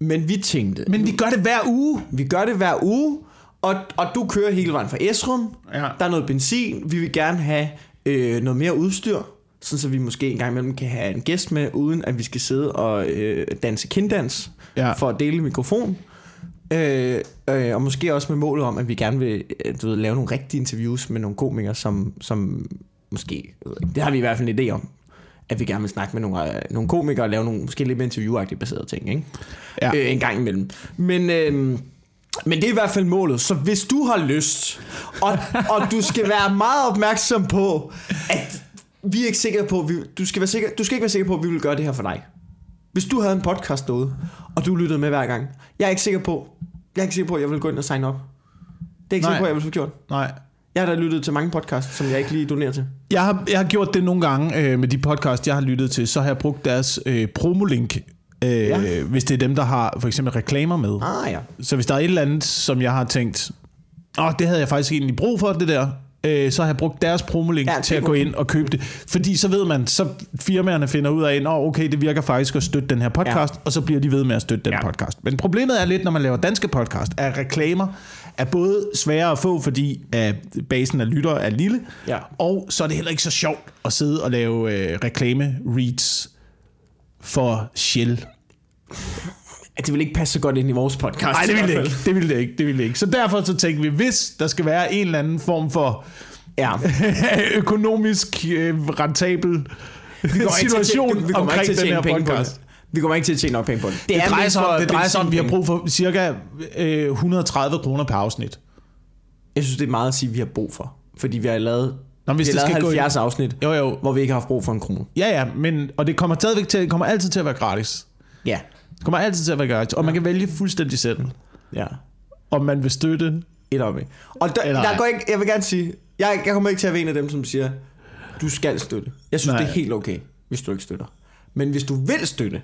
Men vi tænkte... Men vi gør det hver uge. Vi gør det hver uge, og, og du kører hele vejen fra Esrum. Ja. Der er noget benzin. Vi vil gerne have øh, noget mere udstyr, sådan så vi måske en gang imellem kan have en gæst med, uden at vi skal sidde og øh, danse kinddans, ja, for at dele mikrofon. Øh, øh, og måske også med målet om, at vi gerne vil du ved, lave nogle rigtige interviews med nogle komikere, som, som måske... Det har vi i hvert fald en idé om. At vi gerne vil snakke med nogle, nogle komikere og lave nogle måske lidt mere interviewagtigt baserede ting, ikke? Ja. Øh, en gang imellem. Men, øh, men det er i hvert fald målet. Så hvis du har lyst, og, og du skal være meget opmærksom på, at vi er ikke sikre på, vi, du, skal være sikker, du skal ikke være sikker på, at vi vil gøre det her for dig. Hvis du havde en podcast derude, og du lyttede med hver gang, jeg er ikke sikker på, jeg er ikke sikker på, at jeg vil gå ind og signe op. Det er ikke Nej. sikker på, at jeg vil få gjort. Nej. Jeg har da lyttet til mange podcasts, som jeg ikke lige donerer til. Jeg har, jeg har gjort det nogle gange øh, med de podcasts, jeg har lyttet til. Så har jeg brugt deres øh, promolink, øh, ja. hvis det er dem, der har for eksempel reklamer med. Ah, ja. Så hvis der er et eller andet, som jeg har tænkt, åh, det havde jeg faktisk egentlig brug for, det der, øh, så har jeg brugt deres promolink ja, til at gå ind og købe det. Fordi så ved man, så firmaerne finder ud af, åh, okay, det virker faktisk at støtte den her podcast, ja. og så bliver de ved med at støtte den ja. podcast. Men problemet er lidt, når man laver danske podcast, er reklamer er både sværere at få, fordi uh, basen af lyttere er lille, ja. og så er det heller ikke så sjovt at sidde og lave uh, reklame-reads for Shell. At det vil ikke passe så godt ind i vores podcast. Nej, det vil det ikke. Det vil det ikke. Det vil det ikke. Så derfor så tænker vi, hvis der skal være en eller anden form for ja. økonomisk uh, rentabel situation til, omkring den her podcast. Vi kommer ikke til at tjene nok penge på det. Det, det drejer sig om, det drejer sig om vi har brug for cirka øh, hundrede og tredive kroner per afsnit. Jeg synes, det er meget at sige, at vi har brug for. Fordi vi har lavet, Nå, vi har lavet halvfjerds afsnit, jo, jo. hvor vi ikke har haft brug for en krone. Ja, ja, men, og det kommer, stadigvæk til, det kommer altid til at være gratis. Ja. Det kommer altid til at være gratis, og ja. man kan vælge fuldstændig selv. Ja. Om man vil støtte. Et om ikke. Og der, der går ikke, jeg vil gerne sige, jeg, jeg kommer ikke til at være en af dem, som siger, du skal støtte. Jeg synes, Nej. det er helt okay, hvis du ikke støtter. Men hvis du vil støtte,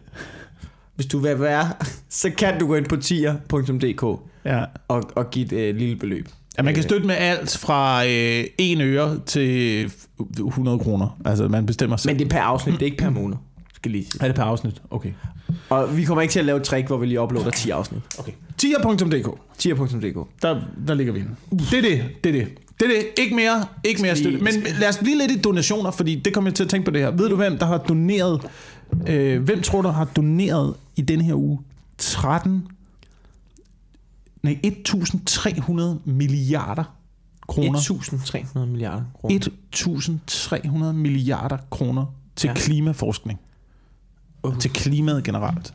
hvis du vil være, så kan du gå ind på tier punktum d k ja. og, og give et øh, lille beløb. Ja, man kan støtte med alt fra øh, en øre til hundrede kroner. Altså, man bestemmer sig. Men det er per afsnit, det er ikke per måned, skal lige sige. Ja, det er per afsnit, okay. Og vi kommer ikke til at lave et trick, hvor vi lige uploader ti afsnit. Okay. tier punktum d k. tier punktum d k. Der, der ligger vi inde. Det er det, det er det. Det er det. Ikke mere, ikke mere støtte. Men lad os blive lidt i donationer, fordi det kommer jeg til at tænke på det her. Ved du, hvem der har doneret... Øh, hvem tror du har doneret i denne her uge? tretten nej, et tusind tre hundrede milliarder kroner. et tusind tre hundrede milliarder kroner. et tusind tre hundrede milliarder kroner til ja. klimaforskning. Uh. Til klimaet generelt.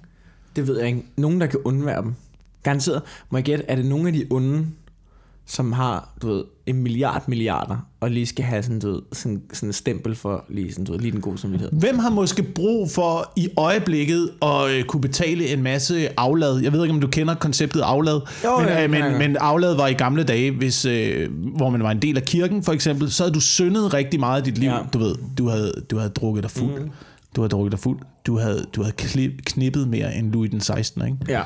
Det ved jeg ikke. Nogen, der kan undvære dem. Garanteret, må jeg gætte, er det nogen af de onde, som har, du ved, en milliard milliarder, og lige skal have sådan, du ved, sådan, sådan et stempel for lige, sådan, du ved, lige den gode samvittighed. Hvem har måske brug for i øjeblikket at øh, kunne betale en masse aflad? Jeg ved ikke, om du kender konceptet aflad, jo, men, ja, øh, men, ja, ja. men aflad var i gamle dage, hvis, øh, hvor man var en del af kirken for eksempel, så havde du syndet rigtig meget i dit liv. Ja. Du ved, du havde, du havde drukket dig fuld. Mm. Du havde drukket dig fuld. Du havde, du havde klip, knippet mere end Ludvig den seksten, ikke? Ja.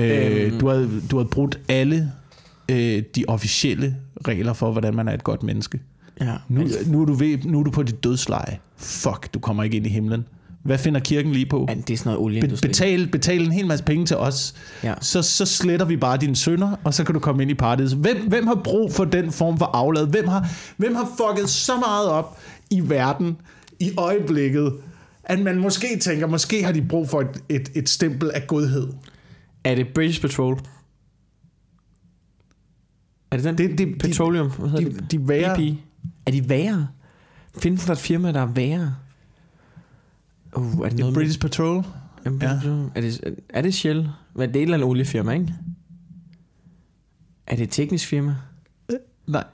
Øh, øhm. du, havde, du havde brugt alle øh, de officielle regler for, hvordan man er et godt menneske. Ja. Nu, nu, er du ved, nu er du på dit dødsleje. Fuck, du kommer ikke ind i himlen. Hvad finder kirken lige på? Ja, det er sådan noget olieindustri. Be- betal, betal en hel masse penge til os. Ja. Så, så sletter vi bare dine synder, og så kan du komme ind i paradiset. Hvem, hvem har brug for den form for aflad? Hvem har, hvem har fucket så meget op i verden i øjeblikket, at man måske tænker, måske har de brug for et, et, et stempel af godhed? Er det British Petrol? Er det den? Det, det, Petroleum? Hvad hedder de, det? De værre. B P. Er de værre? Findes der et firma, der er værre? Uh, er det noget British med? Petrol? Jamen, ja. er, det, er det Shell? Hvad er det, et eller andet oliefirma, ikke? Er det et teknisk firma? Øh, nej.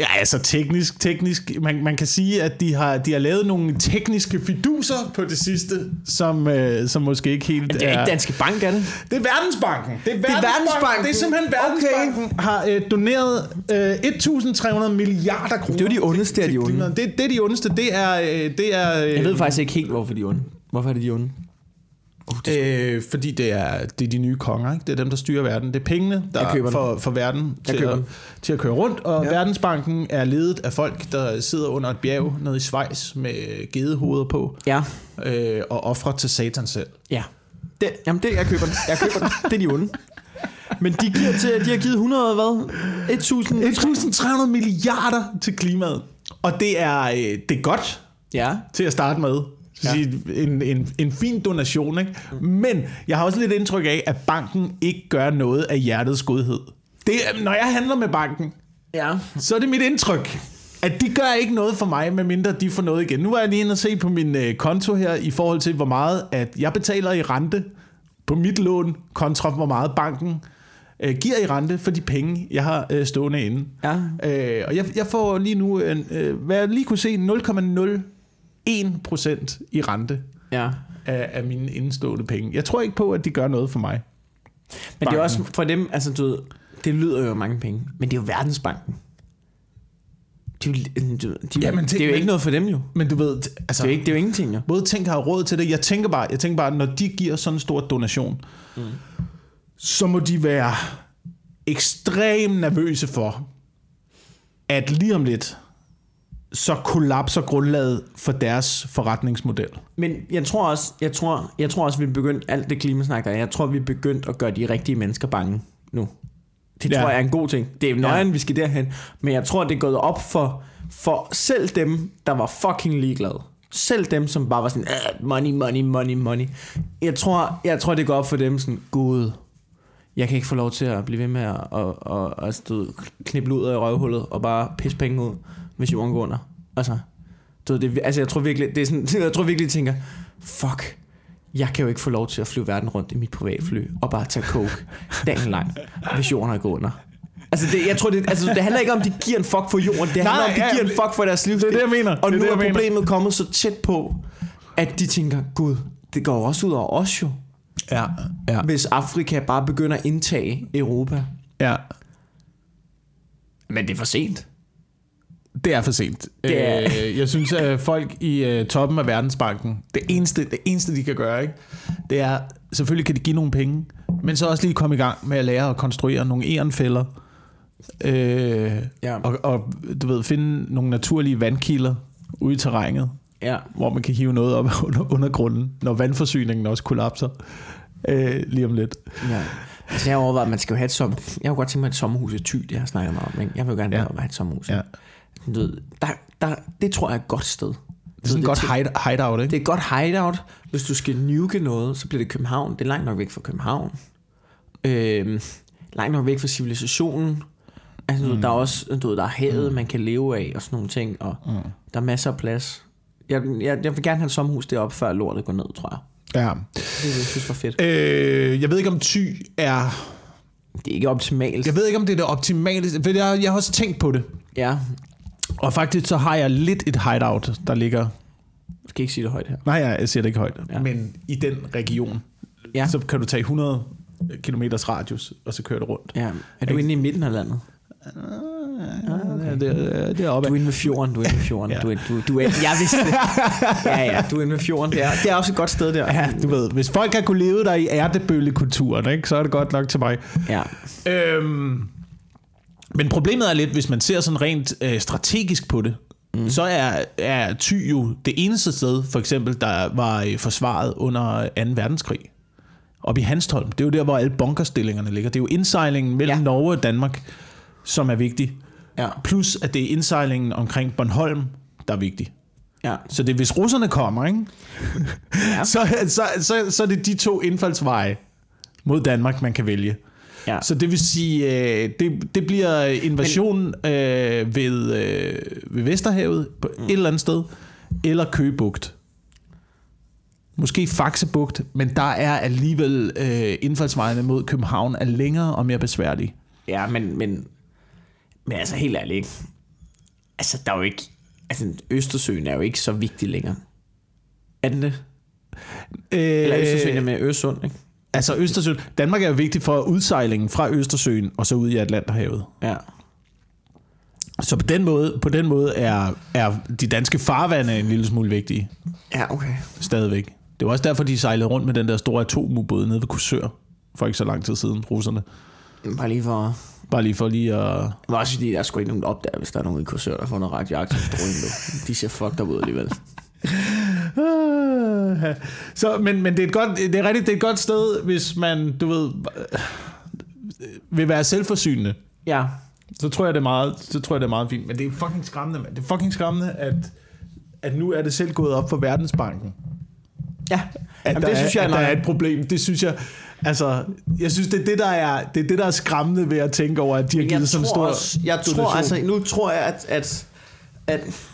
Ja, altså teknisk, teknisk. Man, man kan sige, at de har, de har lavet nogle tekniske fiduser på det sidste, som, øh, som måske ikke helt er... Det er ikke Danske Bank, er det? Det er Verdensbanken. Det er Verdensbanken. Det er, Verdensbanken. Det er simpelthen Verdensbanken, okay. har øh, doneret øh, et tusind tre hundrede milliarder kroner. Det er de ondeste af de onde. Det, det er de ondeste. Det er... Øh, det er øh, Jeg ved faktisk ikke helt, hvorfor de er onde. Hvorfor er det de onde? Oh, det øh, fordi det er, det er de nye konger, ikke? Det er dem, der styrer verden. Det er pengene, der får for verden til at, til at køre rundt. Og ja. Verdensbanken er ledet af folk, der sidder under et bjerg nede i Schweiz med gedehoveder på, ja. øh, og ofrer til satan selv. Ja, det, jamen det, jeg køber den. Jeg køber den. Det er de onde. Men de, giver til, de har givet hundrede, hvad? et tusind tre hundrede milliarder til klimaet. Og det er, det er godt ja. til at starte med. Ja. En, en, en fin donation, ikke? Men jeg har også lidt indtryk af, at banken ikke gør noget af hjertets godhed. Det, når jeg handler med banken, ja. så er det mit indtryk, at de gør ikke noget for mig, medmindre de får noget igen. Nu var jeg lige inde og se på min øh, konto her, i forhold til hvor meget at jeg betaler i rente på mit lån, kontra hvor meget banken øh, giver i rente for de penge, jeg har øh, stående inde. Ja. Øh, og jeg, jeg får lige nu, øh, hvad jeg lige kunne se, nul komma nul en procent i rente ja. af, af mine indstående penge. Jeg tror ikke på, at de gør noget for mig. Men banken. Det er også for dem, altså du ved, det lyder jo mange penge, men det er jo Verdensbanken. De, de, de, Jamen, tænk, det er jo men, ikke noget for dem jo. Men du ved, altså, det er jo, ikke, det er jo ingenting jo. Både tænker har råd til det. Jeg tænker bare, jeg tænker bare, når de giver sådan en stor donation, mm. så må de være ekstremt nervøse for, at lige om lidt så kollapser grundlaget for deres forretningsmodel. Men jeg tror også, jeg tror, jeg tror også, vi er begyndt alt det klimasnak der. Jeg tror, vi er begyndt at gøre de rigtige mennesker bange nu. Det ja. tror jeg er en god ting. Det er nøjeren, ja. vi skal derhen. Men jeg tror, det er gået op for for selv dem, der var fucking ligeglade. Selv dem, som bare var sådan money, money, money, money. Jeg tror, jeg tror, det går op for dem sådan god. Jeg kan ikke få lov til at blive ved med at og, og, og stå, knible ud af røvhullet og bare pisse penge ud, hvis jorden går under. Altså, du, det, altså jeg tror virkelig, det er sådan, jeg tror virkelig, de tænker, fuck, jeg kan jo ikke få lov til at flyve verden rundt i mit privatfly og bare tage coke dagen lang, hvis jorden er gået under. Altså, det, jeg tror, det, altså, det handler ikke om, de giver en fuck for jorden, det handler Nej, om, de ja, giver en fuck for deres liv. Det er det, jeg mener. Og det nu det, er problemet mener. kommet så tæt på, at de tænker, gud, det går også ud over os jo. Ja, ja. Hvis Afrika bare begynder at indtage Europa. Ja. Men det er for sent. Det er for sent. Yeah. Jeg synes, at folk i toppen af Verdensbanken, det eneste, det eneste de kan gøre, ikke, det er, selvfølgelig kan de give nogle penge, men så også lige komme i gang med at lære at konstruere nogle egernfælder, øh, yeah. og, og du ved, finde nogle naturlige vandkilder ude i terrænet, yeah. hvor man kan hive noget op under undergrunden, når vandforsyningen også kollapser øh, lige om lidt. Yeah. Altså, jeg overvejer, at man skal jo have et sommerhus. Jeg har godt tænkt mig et sommerhus i Thy, det har snakket meget om. Ikke? Jeg vil jo gerne ja. have et sommerhus. Ja. Du ved, der, der, det tror jeg er et godt sted. Det er sådan et godt hide, hideout, ikke? Det er et godt hideout. Hvis du skal nuke noget, så bliver det København. Det er langt nok væk fra København. Øhm, langt nok væk fra civilisationen. Altså, mm. der er også, du ved, der er havet, mm. man kan leve af og sådan nogle ting, og mm. der er masser af plads. Jeg, jeg, jeg vil gerne have et sommerhus deroppe, før lortet går ned, tror jeg. Ja. Det synes jeg var fedt. Øh, jeg ved ikke, om Thy er... Det er ikke optimalt. Jeg ved ikke, om det er det optimale. Jeg, jeg har også tænkt på det. Ja. Og faktisk så har jeg lidt et hideout, der ligger... Jeg skal ikke sige det højt her. Nej, jeg siger det ikke højt. Ja. Men i den region, ja. Så kan du tage hundrede kilometer radius, og så kører du rundt. Ja. Er du inde i midten af landet? Okay. Det, det, det er du er inde med fjorden, du er inde med fjorden. ja. du, du, du er, jeg vidste det. Ja, ja, du er inde med fjorden. Det er, det er også et godt sted der. Ja, du ved, hvis folk har kunne leve der i ærtebøllekulturen, ikke, så er det godt nok til mig. Ja. Øhm, men problemet er lidt, hvis man ser sådan rent øh, strategisk på det, mm. så er, er Thy jo det eneste sted, for eksempel, der var forsvaret under anden verdenskrig. Oppe i Hanstholm. Det er jo der, hvor alle bunkerstillingerne ligger. Det er jo indsejlingen mellem ja. Norge og Danmark, som er vigtig. Ja. Plus, at det er indsejlingen omkring Bornholm, der er vigtig. Ja. Så det er, hvis russerne kommer, ikke? Ja. så, så, så, så er det de to indfaldsveje mod Danmark, man kan vælge. Ja. Så det vil sige, øh, det, det bliver invasion øh, ved, øh, ved Vesterhavet på mm. et eller andet sted, eller Køgebugt. Måske Faxebugt, men der er alligevel øh, indfaldsvejene mod København er længere og mere besværlige. Ja, men... men Men altså helt ærligt, ikke? Altså der er jo ikke, altså Østersøen er jo ikke så vigtig længere. Er den det? Øh, Eller Østersøen er med Øresund, ikke? Altså Østersøen, Danmark er jo vigtig for udsejlingen fra Østersøen og så ud i Atlanterhavet. Ja. Så på den måde, på den måde er er de danske farvande en lille smule vigtige. Ja, okay. Stadigvæk. Det var også derfor de sejlede rundt med den der store atomubåd nede ved Korsør for ikke så lang tid siden, russerne. Bare lige for Bare lige for lige at... Det var også fordi, der er sgu ikke nogen op der, hvis der er nogen i Korsør, der får noget radioaktivt. De ser fucked up ud alligevel. Så, men men det, er et godt, det er rigtigt, det er et godt sted, hvis man, du ved, vil være selvforsynende. Ja. Så tror jeg, det er meget, så tror jeg, det er meget fint. Men det er fucking skræmmende, man. Det er fucking skræmmende, at, at nu er det selv gået op for Verdensbanken. Ja. At jamen, der, det synes er, jeg, at der er et problem. Det synes jeg... Altså, jeg synes, det er det, der er, det er, det, der er skræmmende ved at tænke over, at de har givet sådan en stor også, jeg donation. Tror altså, nu tror jeg, at, at, at, at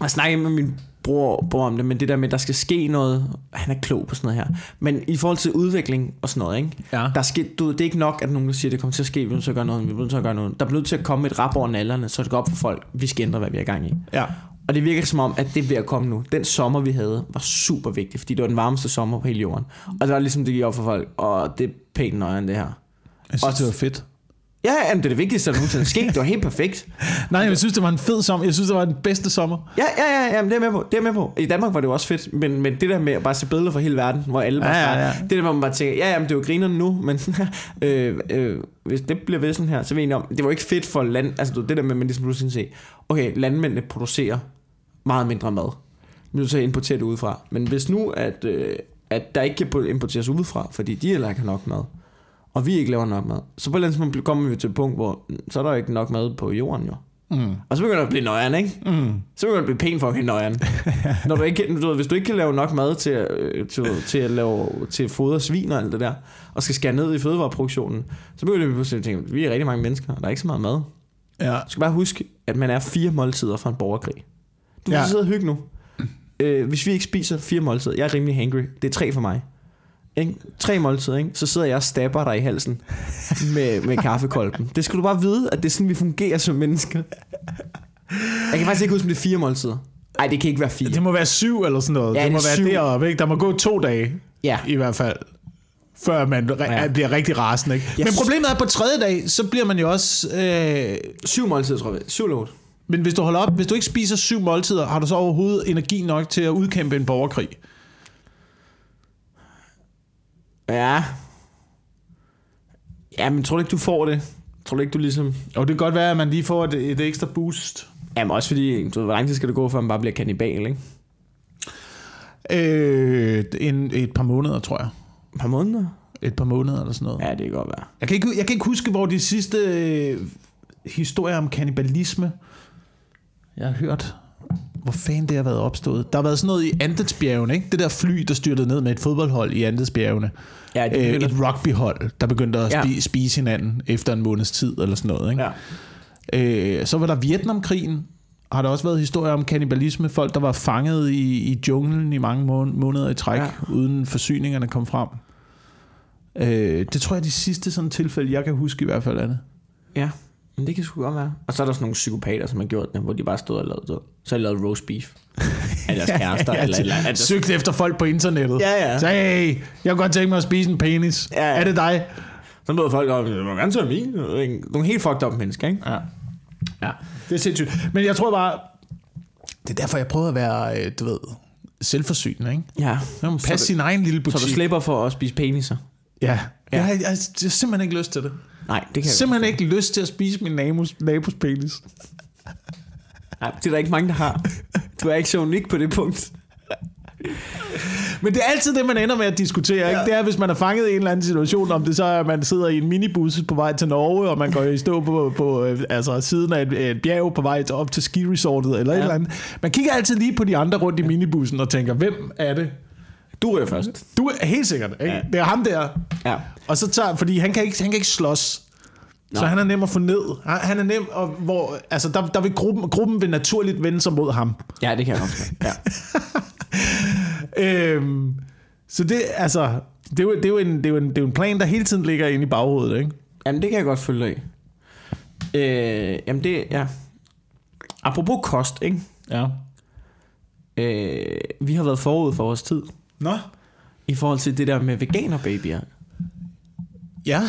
jeg snakker med min bror, bror om det, men det der med, at der skal ske noget, han er klog på sådan noget her, men i forhold til udvikling og sådan noget, ikke? Ja. Der sker, du, det er ikke nok, at nogen der siger, at det kommer til at ske, vi bliver nødt til at gøre noget, vi bliver nødt til at gøre noget. Der bliver nødt til at komme et rap over nallerne, så det går op for folk, vi skal ændre, hvad vi er i gang i. Ja. Og det virker som om, at det er ved at komme nu. Den sommer, vi havde, var super vigtig, fordi det var den varmeste sommer på hele jorden. Og der var ligesom, det gik op for folk, og det er pænt nøjeren, det her. Jeg synes, og det var fedt. Ja, jamen, det er det vigtigste, at det skete. Det var helt perfekt. Nej, jeg synes, det var en fed sommer. Jeg synes, det var den bedste sommer. Ja, ja, ja, jamen, det er med på. Det er med på. I Danmark var det jo også fedt, men, men det der med at bare se billeder fra hele verden, hvor alle bare... Ja, ja, ja. Det der, hvor man bare tænker, ja, jamen, det er jo grinerne nu, men øh, øh, hvis det bliver ved sådan her, så ved jeg om, det var ikke fedt for land... Altså, det der med, at man ligesom pludselig siger, okay, landmændene producerer meget mindre mad. Vi er nødt til at importere det udefra. Men hvis nu, at, øh, at der ikke kan importeres udefra, fordi de heller ikke har nok mad, og vi ikke laver nok mad, så på et eller andet kommer vi til et punkt, hvor så er der ikke nok mad på jorden jo. Mm. Og så begynder det at blive nøjeren, ikke? Mm. Så begynder det at blive pænt fucking nøjeren. Når du ikke, du ved, hvis du ikke kan lave nok mad til, til, til at lave til foder svin og alt det der, og skal skære ned i fødevareproduktionen, så begynder vi pludselig at tænke, vi er rigtig mange mennesker, og der er ikke så meget mad. Ja. Du skal bare huske, at man er fire måltider fra en borgerkrig. Du kan ja. sidde og hygge nu. Øh, hvis vi ikke spiser fire måltider, jeg er rimelig hangry, det er tre for mig. Ikke? Tre måltider, ikke? Så sidder jeg og stabber dig i halsen med, med kaffekolben. Det skal du bare vide, at det er sådan vi fungerer som mennesker. Jeg kan faktisk ikke huske om det er fire måltider. Nej, det kan ikke være fire. Det må være syv eller sådan noget. Ja, det, det må være syv. Deroppe, ikke? Der må gå to dage ja. i hvert fald, før man re- ja. bliver rigtig rasende, ikke? Yes. Men problemet er, at på tredje dag, så bliver man jo også øh... syv måltider, tror jeg. Syv eller otte. Men hvis du holder op, hvis du ikke spiser syv måltider, har du så overhovedet energi nok til at udkæmpe en borgerkrig? Ja. Ja, men tror du ikke, du får det? Tror du ikke, du ligesom... Og det kan godt være, at man lige får et, et ekstra boost. Jamen også fordi, du ved, hvor lang tid skal det gå, før man bare bliver kannibal, ikke? Øh, en, et par måneder, tror jeg. Et par måneder? Et par måneder eller sådan noget. Ja, det kan godt være. Jeg kan ikke, jeg kan ikke huske, hvor de sidste øh, historier om kannibalisme, jeg har hørt, hvor fanden det har været opstået. Der har været sådan noget i Andesbjergene, ikke? Det der fly, der styrtede ned med et fodboldhold i Andesbjergene. Ja, det begyndte... Et rugbyhold, der begyndte at ja. spise hinanden efter en måneds tid, eller sådan noget, ikke? Ja. Øh, så var der Vietnamkrigen. Har der også været historier om kannibalisme? Folk, der var fanget i, i junglen i mange måneder i træk, ja. uden forsyningerne kom frem. Øh, det tror jeg er de sidste sådan tilfælde, jeg kan huske i hvert fald, Anne. Ja. Men det kan sgu godt være. Og så er der sådan nogle psykopater, som har gjort det, hvor de bare stod og lavede det. Så har de lavet roast beef af deres kærester. ja, ja, eller, eller, eller, søgt efter folk på internettet. Ja, ja. Så hey, jeg kunne godt tænke mig at spise en penis. Ja, ja. Er det dig? Så møder folk op, det må gerne tage min. Nogle helt fucked up mennesker, ikke? Ja. Ja. Det er sindssygt. Men jeg tror bare, det er derfor, jeg prøver at være, du ved, selvforsynende, ikke? Ja. Pas sin egen lille butik. Så du slipper for at spise peniser. Ja. Ja. Jeg, har, jeg har simpelthen ikke lyst til det. Nej, det kan jeg simpelthen ikke. ikke lyst til at spise min nabos, nabos penis. Nej, det er der ikke mange, der har. Du er ikke så unik på det punkt. Men det er altid det, man ender med at diskutere, ja. ikke? Det er, hvis man er fanget i en eller anden situation, om det så er, at man sidder i en minibus på vej til Norge, og man går i stå på, på altså, siden af et, et bjerg på vej op til skiresortet, eller ja. et eller andet. Man kigger altid lige på de andre rundt i minibussen og tænker, hvem er det? Du er først. Du er helt sikkert, ikke? Ja. Det er ham der. Ja. Og så tager, fordi han kan ikke, han kan ikke slås. Nå. Så han er nem at få ned. Han er nem, og hvor, altså der, der vil gruppen, gruppen vil naturligt vende sig mod ham. Ja, det kan jeg også. Ja. øhm, så det, altså, det er jo, det er jo en, det er jo en, det er jo en plan, der hele tiden ligger inde i baghovedet, ikke? Jamen det kan jeg godt følge af. Øh, jamen det, ja. Apropos kost, ikke? Ja. Øh, vi har været forud for vores tid. Nå. I forhold til det der med veganerbabyer. Ja.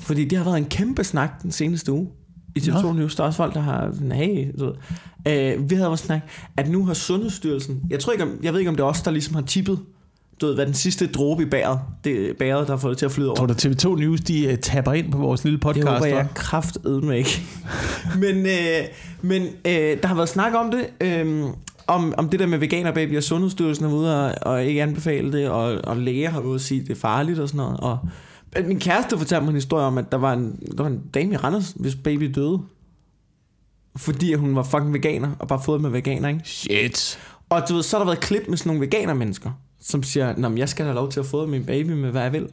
Fordi det har været en kæmpe snak den seneste uge i T V to News. Der er også folk, der har hey, du ved. Øh, vi havde også snak, at nu har Sundhedsstyrelsen, jeg tror ikke om, jeg ved ikke om det er os, der ligesom har tippet, du ved, hvad den sidste dråbe i bæret, det bæret, der har fået det til at flyde over. Tror du, T V to News, de uh, tapper ind på vores lille podcast? Det håber jeg kraftedme ikke. Men, øh, men øh, der har været snak om det, øh, Om, om det der med veganerbabyer, Sundhedsstyrelsen er ude og, og ikke anbefale det, og, og læger har ude at sige, at det er farligt og sådan noget. Og min kæreste fortalte mig en historie om, at der var en, der var en dame i Randers, hvis baby døde, fordi hun var fucking veganer, og bare fået med veganer, ikke? Shit. Og du ved, så har der været klip med sådan nogle veganermennesker, som siger, nå, men jeg skal have lov til at fodre min baby med, hvad jeg vil.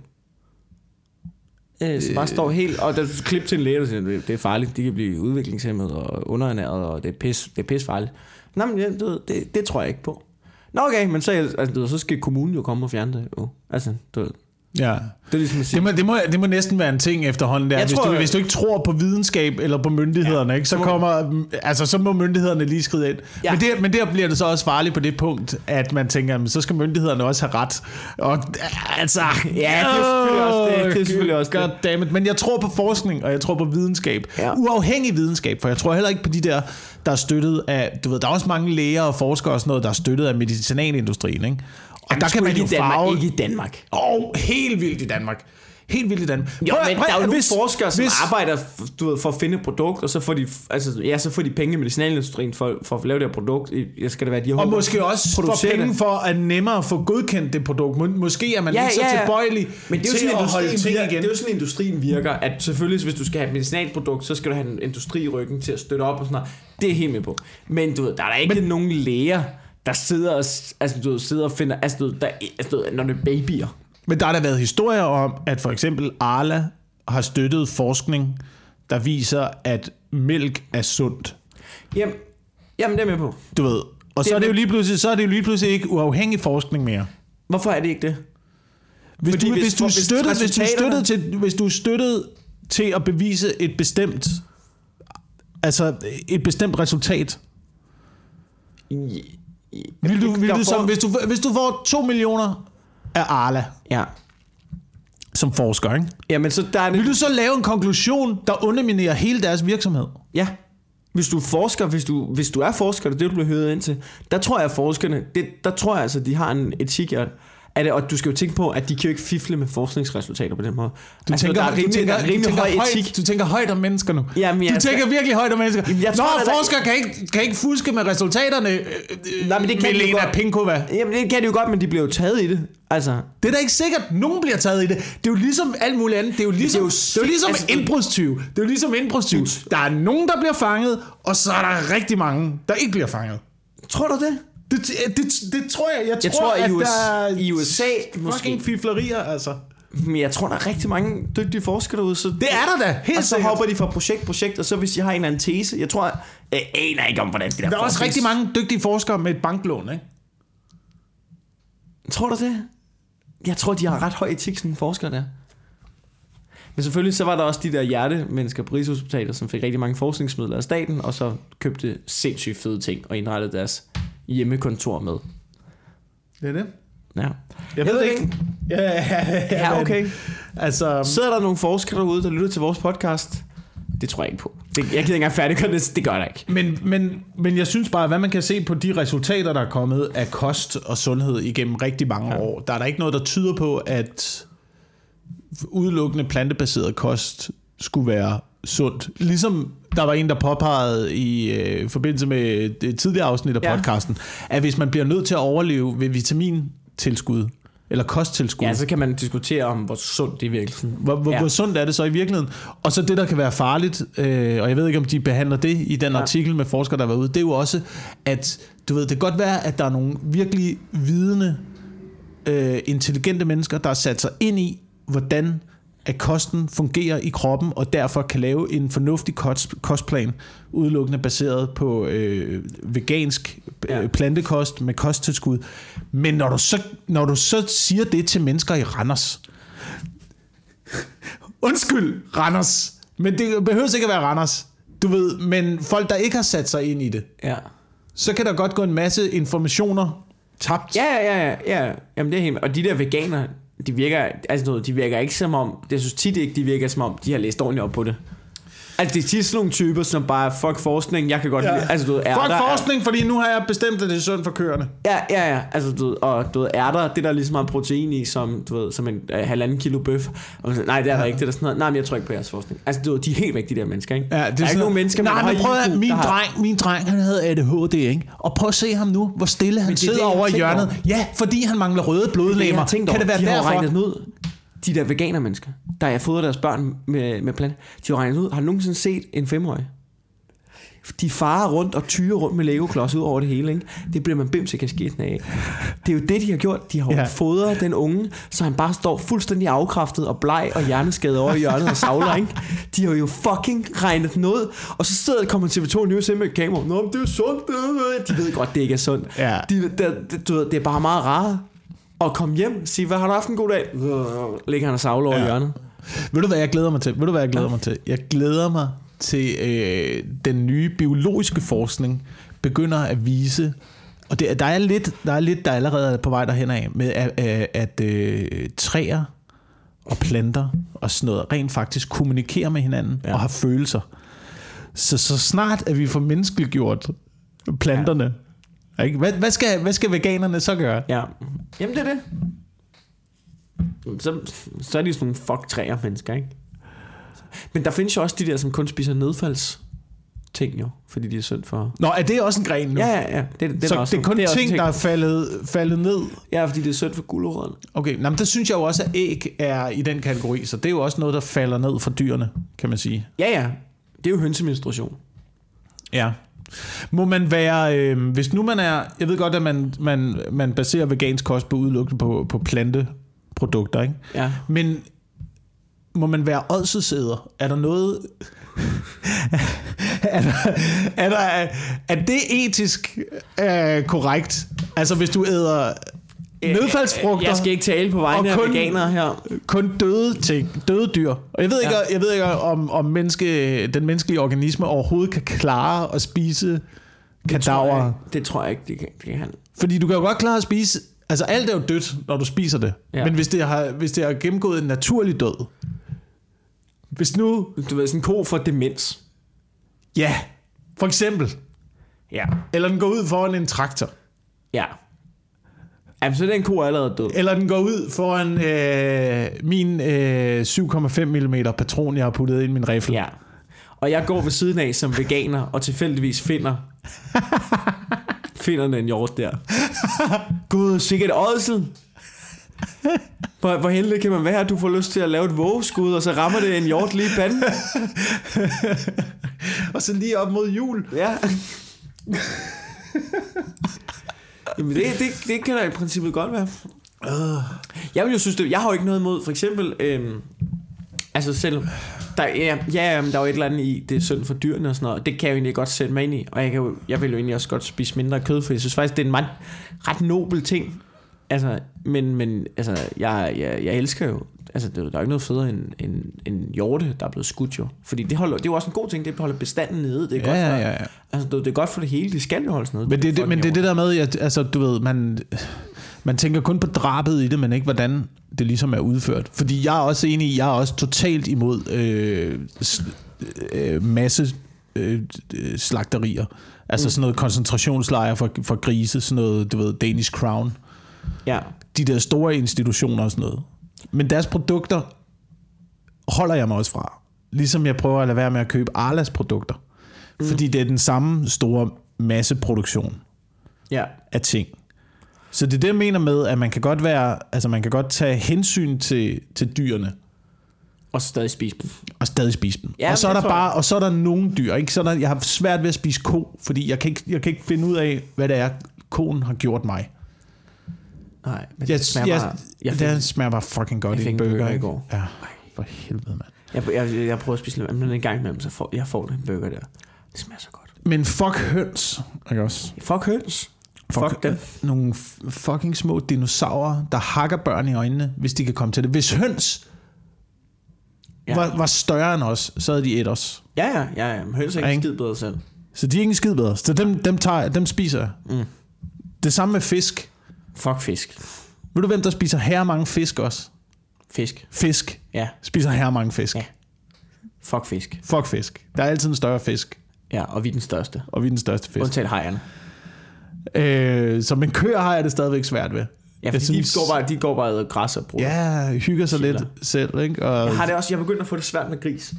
Øh, så bare står helt, og der er klip til en læge, der siger, det er farligt, de kan blive udviklingshæmmet og underernæret, og det er pis, det er pis farligt. Nå, men det, det, det tror jeg ikke på. Nå okay, men så, altså, så skal kommunen jo komme og fjerne det. Jo. Altså, du ved. Ja. Det, er ligesom det, må, det, må, det må næsten være en ting efterhånden der. Hvis, tror, du, hvis du ikke tror på videnskab eller på myndighederne, ja, ikke, så, må, kommer, altså, så må myndighederne lige skride ind. Ja. Men, der, men der bliver det så også farligt på det punkt, at man tænker, jamen, så skal myndighederne også have ret. Og, altså, ja, det er selvfølgelig også det. det, er selvfølgelig også det. Men jeg tror på forskning, og jeg tror på videnskab. Ja. Uafhængig videnskab, for jeg tror heller ikke på de der, der er støttet af... Du ved, der er også mange læger og forskere og sådan noget, der er støttet af medicinalindustrien, ikke? Og jamen, der kan man jo farve... Ikke i Danmark. Åh, oh, helt vildt i Danmark. Helt vildt i Danmark. Prøv, jo, men prøv, der er jo hvis, nogle forskere, som hvis... arbejder du ved, for at finde et produkt, og så får de, altså, ja, så får de penge i medicinalindustrien for, for at lave det her produkt. Jeg skal det være, de har og håber, måske også få penge for at nemmere få godkendt det produkt. Måske er man ja, ikke så ja, ja. tilbøjelig men det er jo til at holde ting igen. Det er jo sådan, industrien virker, at selvfølgelig, hvis du skal have et medicinalprodukt, så skal du have en industriryggen til at støtte op og sådan noget. Det er helt med på. Men du ved, der er der ikke men... nogen læger, der sidder og, altså, du sidder og finder, altså, du, der, altså, når det er babyer. Men der har der været historier om, at for eksempel Arla har støttet forskning, der viser, at mælk er sundt. Jamen, jamen det er med på. Du ved. Og det så, er det jo lige pludselig, så er det jo lige pludselig ikke uafhængig forskning mere. Hvorfor er det ikke det? Hvis Fordi du, hvis, hvis, du støttede, hvis, hvis, du støttede til, hvis du støttede til at bevise et bestemt, altså et bestemt resultat. Yeah. Vil du, vil du så, hvis, du, hvis du får to millioner af Arla, ja, som forsker, ikke? Ja, men så der er en... Vil du så lave en konklusion, der underminerer hele deres virksomhed? Ja. Hvis du forsker, hvis du, hvis du er forsker, det er det, du bliver høvet ind til. Der tror jeg, at forskerne, det, der tror jeg altså, de har en etik af det, og du skal jo tænke på, at de kan jo ikke fifle med forskningsresultater på den måde. Du altså, tænker, der er rimelig, du tænker, der er rimelig du tænker høj etik. Højt, du tænker højt om mennesker nu. Jamen, jeg, du tænker virkelig højt om mennesker. Jamen, jeg tror, Nå, der, forskere kan ikke, kan ikke fuske med resultaterne, øh, nej, men det kan Melena Pinkova. Jamen, det kan de jo godt, men de bliver jo taget i det. Altså. Det er da ikke sikkert, nogen bliver taget i det. Det er jo ligesom alt muligt andet. Det er jo ligesom indbrudstyve. Det er jo ligesom indbrudstyve. Altså, ligesom der er nogen, der bliver fanget, og så er der rigtig mange, der ikke bliver fanget. Tror du det? Det, det, det tror jeg. Jeg tror, jeg tror at i, U S, der i U S A fucking fiflerier, altså. Men jeg tror, der er rigtig mange dygtige forskere derude. Så det er der da, helt og så sikkert. Hopper de fra projekt, projekt, og så hvis de har en eller anden tese. Jeg tror, jeg aner ikke om, hvordan det der. Der er også rigtig mange dygtige forskere med et banklån, ikke? Tror du det? Jeg tror, de har ret høj etik, sådan forskere der. Men selvfølgelig så var der også de der hjertemennesker på Rigshospitalet, som fik rigtig mange forskningsmidler af staten, og så købte sindssygt fede ting og indrettede deres hjemmekontor med. Det er det. Ja. Jeg, jeg ved det ikke. ikke. Ja, ja, ja, ja, okay. Altså, sidder der nogle forskere derude, der lytter til vores podcast? Det tror jeg ikke på. Det, jeg gider ikke engang færdiggøre det. Det gør der ikke. Men, men, men jeg synes bare, hvad man kan se på de resultater, der er kommet af kost og sundhed igennem rigtig mange ja. år, der er der ikke noget, der tyder på, at udelukkende plantebaseret kost skulle være sundt. Ligesom der var en, der påpegede i øh, forbindelse med det tidligere afsnit af ja. podcasten, at hvis man bliver nødt til at overleve ved vitamintilskud, eller kosttilskud. Ja, så kan man diskutere om, hvor sundt det er i virkeligheden. Hvor, hvor, ja. hvor sundt er det så i virkeligheden? Og så det, der kan være farligt, øh, og jeg ved ikke, om de behandler det i den ja. artikel med forskere, der var ude, det er jo også, at du ved, det kan godt være, at der er nogle virkelig vidende, øh, intelligente mennesker, der har sat sig ind i, hvordan at kosten fungerer i kroppen, og derfor kan lave en fornuftig kost, kostplan, udelukkende baseret på øh, vegansk øh, plantekost med kosttilskud. Men når du, så, når du så siger det til mennesker i Randers, undskyld Randers, men det behøver ikke at være Randers, du ved, men folk, der ikke har sat sig ind i det, ja. så kan der godt gå en masse informationer tabt. Ja, ja, ja, ja. Jamen, det er helt... Og de der veganere, de virker, altså de virker ikke som om, jeg synes tit ikke, de virker som om, de har læst ordentligt op på det. Altså det er tit sådan nogle typer, som bare, fuck forskning, jeg kan godt ja. lide, altså du ved, ærter. Fuck forskning, er, fordi nu har jeg bestemt, at det er sundt for køerne. Ja, ja, ja, altså du ved, og du ved, ærter, det der er lige så meget protein i, som du ved, som en øh, halvanden kilo bøf. Og, nej, det er ja. der ikke, det er sådan noget, nej, men jeg tror ikke på jeres forskning. Altså du ved, de er helt væk, de der mennesker, ikke? Ja, det er, der er sådan ikke nogen mennesker, nej, men prøv at, min dreng, har... min dreng, han havde A D H D, ikke? Og prøv at se ham nu, hvor stille han sidder det, det, over i hjørnet. Over. Ja, fordi han mangler røde blodlegemer. Kan over. Det være de derfor? De der veganer mennesker, der har fodret deres børn med, med planter, de har regnet ud, har nogensinde set en femårig? De farer rundt og tyrer rundt med legoklodser ud over det hele, ikke? Det bliver man bimse kasketten af. Det er jo det, de har gjort. De har ja. fodret den unge, så han bare står fuldstændig afkræftet og bleg og hjerneskadet over i hjørnet og savler, ikke? De har jo fucking regnet noget. Og så sidder kommer T V to News ind med et kamera. Nå, men det er jo sundt. De ved godt, det ikke er sundt. Ja. De, der, du ved, det er bare meget rarere og kom hjem og sige, hvad har du haft en god dag? Ligger han og savler over ja. hjørnet. Ved du, hvad jeg glæder mig til? Ved du, hvad jeg glæder ja. mig til? Jeg glæder mig til, øh, den nye biologiske forskning begynder at vise, og det, der, er lidt, der er lidt, der allerede er på vej derhen af, med at, at, at øh, træer og planter og sådan noget rent faktisk kommunikerer med hinanden ja. og har følelser. Så, så snart, at vi får menneskeliggjort planterne, ja. Hvad, hvad, skal, hvad skal veganerne så gøre? Ja. Jamen det er det. Så, så er de jo sådan nogle fuck træer mennesker, ikke? Men der findes jo også de der, som kun spiser nedfalds ting jo, fordi de er synd for... Nå, er det også en gren nu? Ja, ja, ja. Det, det så er også, det er kun det er ting, ting, der er faldet, faldet ned? Ja, fordi det er synd for gulerødderne. Okay, nå, men det synes jeg jo også, at æg er i den kategori, så det er jo også noget, der falder ned fra dyrene, kan man sige. Ja, ja. Det er jo hønsemenstruation. Ja. Må man være, øh, hvis nu man er, jeg ved godt, at man, man, man baserer vegansk kost på udelukkende på, på planteprodukter, ikke? Ja. Men må man være ådsesæder? Er der noget, er, der, er, der, er det etisk øh, korrekt? Altså hvis du æder nedfaldsfrugter. Jeg skal ikke tale på vegne af veganere her. Kun døde ting, døde dyr. Og jeg ved ikke, ja. jeg ved ikke om om menneske, den menneskelige organisme overhovedet kan klare at spise kadaver. Det tror jeg ikke, det kan, det kan. Fordi du kan jo godt klare at spise, altså alt er jo dødt, når du spiser det. Ja. Men hvis det har hvis det har gennemgået en naturlig død. Hvis nu du ved sådan en ko for demens. Ja, for eksempel. Ja. Eller den går ud foran en traktor. Ja. Jamen, så den ko er allerede død. Eller den går ud foran øh, min øh, syv komma fem millimeter patron, jeg har puttet ind i min rifle. Ja. Og jeg går ved siden af som veganer, og tilfældigvis finder finder den hjort der. Gud, sikkert ådsel. Hvor, hvor heldig kan man være, du får lyst til at lave et vågeskud, og så rammer det en hjort lige i panden. Og så lige op mod jul. Ja. Jamen det, det, det kan da i princippet godt være. Jeg vil jo synes det, jeg har jo ikke noget imod. For eksempel øhm, altså selv der, ja, ja, der er jo et eller andet i det er synd for dyrene og sådan noget, og det kan jeg jo egentlig godt sætte mig ind i. Og jeg, kan jo, jeg vil jo egentlig også godt spise mindre kød, for jeg synes faktisk det er en meget, ret nobel ting. Altså men, men altså, jeg, jeg, jeg elsker jo. Altså der er jo ikke noget federe end, end, end hjorte, der er blevet skudt jo. Fordi det, holder, det er jo også en god ting, det holder bestanden nede. Det er, ja, godt for, ja, ja. Altså, det er godt for det hele, det skal jo holdes nede. Men det, det, det, men det er det der med, at altså, du ved, man, man tænker kun på drabet i det, men ikke hvordan det ligesom er udført. Fordi jeg er også enig, jeg er også totalt imod øh, øh, masse øh, slagterier. Altså mm. sådan noget koncentrationslejre for, for grise, sådan noget, du ved, Danish Crown. Ja. De der store institutioner og sådan noget. Men deres produkter holder jeg mig også fra. Ligesom jeg prøver at lade være med at købe Arlas produkter. Mm. Fordi det er den samme store masseproduktion, yeah, af ting. Så det er det, jeg mener med, at man kan godt være, altså man kan godt tage hensyn til, til dyrene. Og stadig spise dem. Og stadig spise dem. Ja, og, så er der bare, og så er der nogle dyr. Ikke? Så er der, jeg har svært ved at spise ko, fordi jeg kan, ikke, jeg kan ikke finde ud af, hvad det er, koen har gjort mig. Nej, men jeg, det smager jeg, bare... Jeg fik, det smager bare fucking godt i en burger i går. Ja, for helvede, mand. Jeg, jeg, jeg prøver at spise lidt, men en gang imellem, så får jeg får den burger der. Det smager så godt. Men fuck høns, ikke også? Fuck høns. Fuck, fuck dem. Nogle fucking små dinosaurer, der hakker børn i øjnene, hvis de kan komme til det. Hvis høns, ja, var, var større end os, så havde de et os. Ja, ja, ja, ja. Men høns er ikke, ja, ikke skid bedre selv. Så de er ikke skid bedre. Så dem, dem, tager, dem spiser jeg. Mm. Det samme med fisk. Fuck fisk. Ved du hvem der spiser herre mange fisk også? Fisk. Fisk. Ja. Spiser herre mange fisk. Ja. Fuck fisk. Fuck fisk. Der er altid en større fisk. Ja, og vi er den største. Og vi er den største fisk. Undtagen hajerne. Øh, så men køer har jeg det stadigvæk svært ved. Ja, fordi synes, de går bare, de går bare og græsser, bror. Ja, hygger sig Killer. lidt selv, ikke? Og jeg har det også. Jeg begynder at få det svært med gris.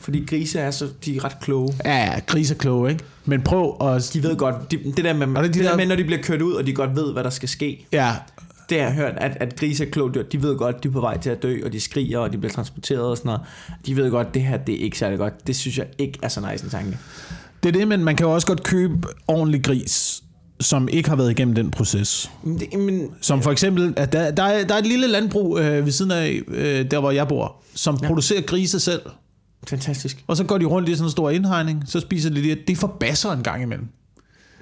Fordi grise er så, de er ret kloge. Ja, grise er kloge, ikke? Men prøv at... De ved godt, de, det der med, det det de der der... med, når de bliver kørt ud, og de godt ved, hvad der skal ske. Ja. Det har jeg hørt, at, at grise er kloge dyr. De ved godt, de er på vej til at dø, og de skriger, og de bliver transporteret og sådan noget. De ved godt, det her, det er ikke særlig godt. Det synes jeg ikke er så nice en tanke. Det er det, men man kan jo også godt købe ordentlig gris, som ikke har været igennem den proces. Det, men, som for eksempel, at der, der, er, der er et lille landbrug øh, ved siden af, øh, der hvor jeg bor, som ja. producerer grise selv. Fantastisk. Og så går de rundt i sådan en stor indhegning, så spiser de det. Det forbasser en gang imellem.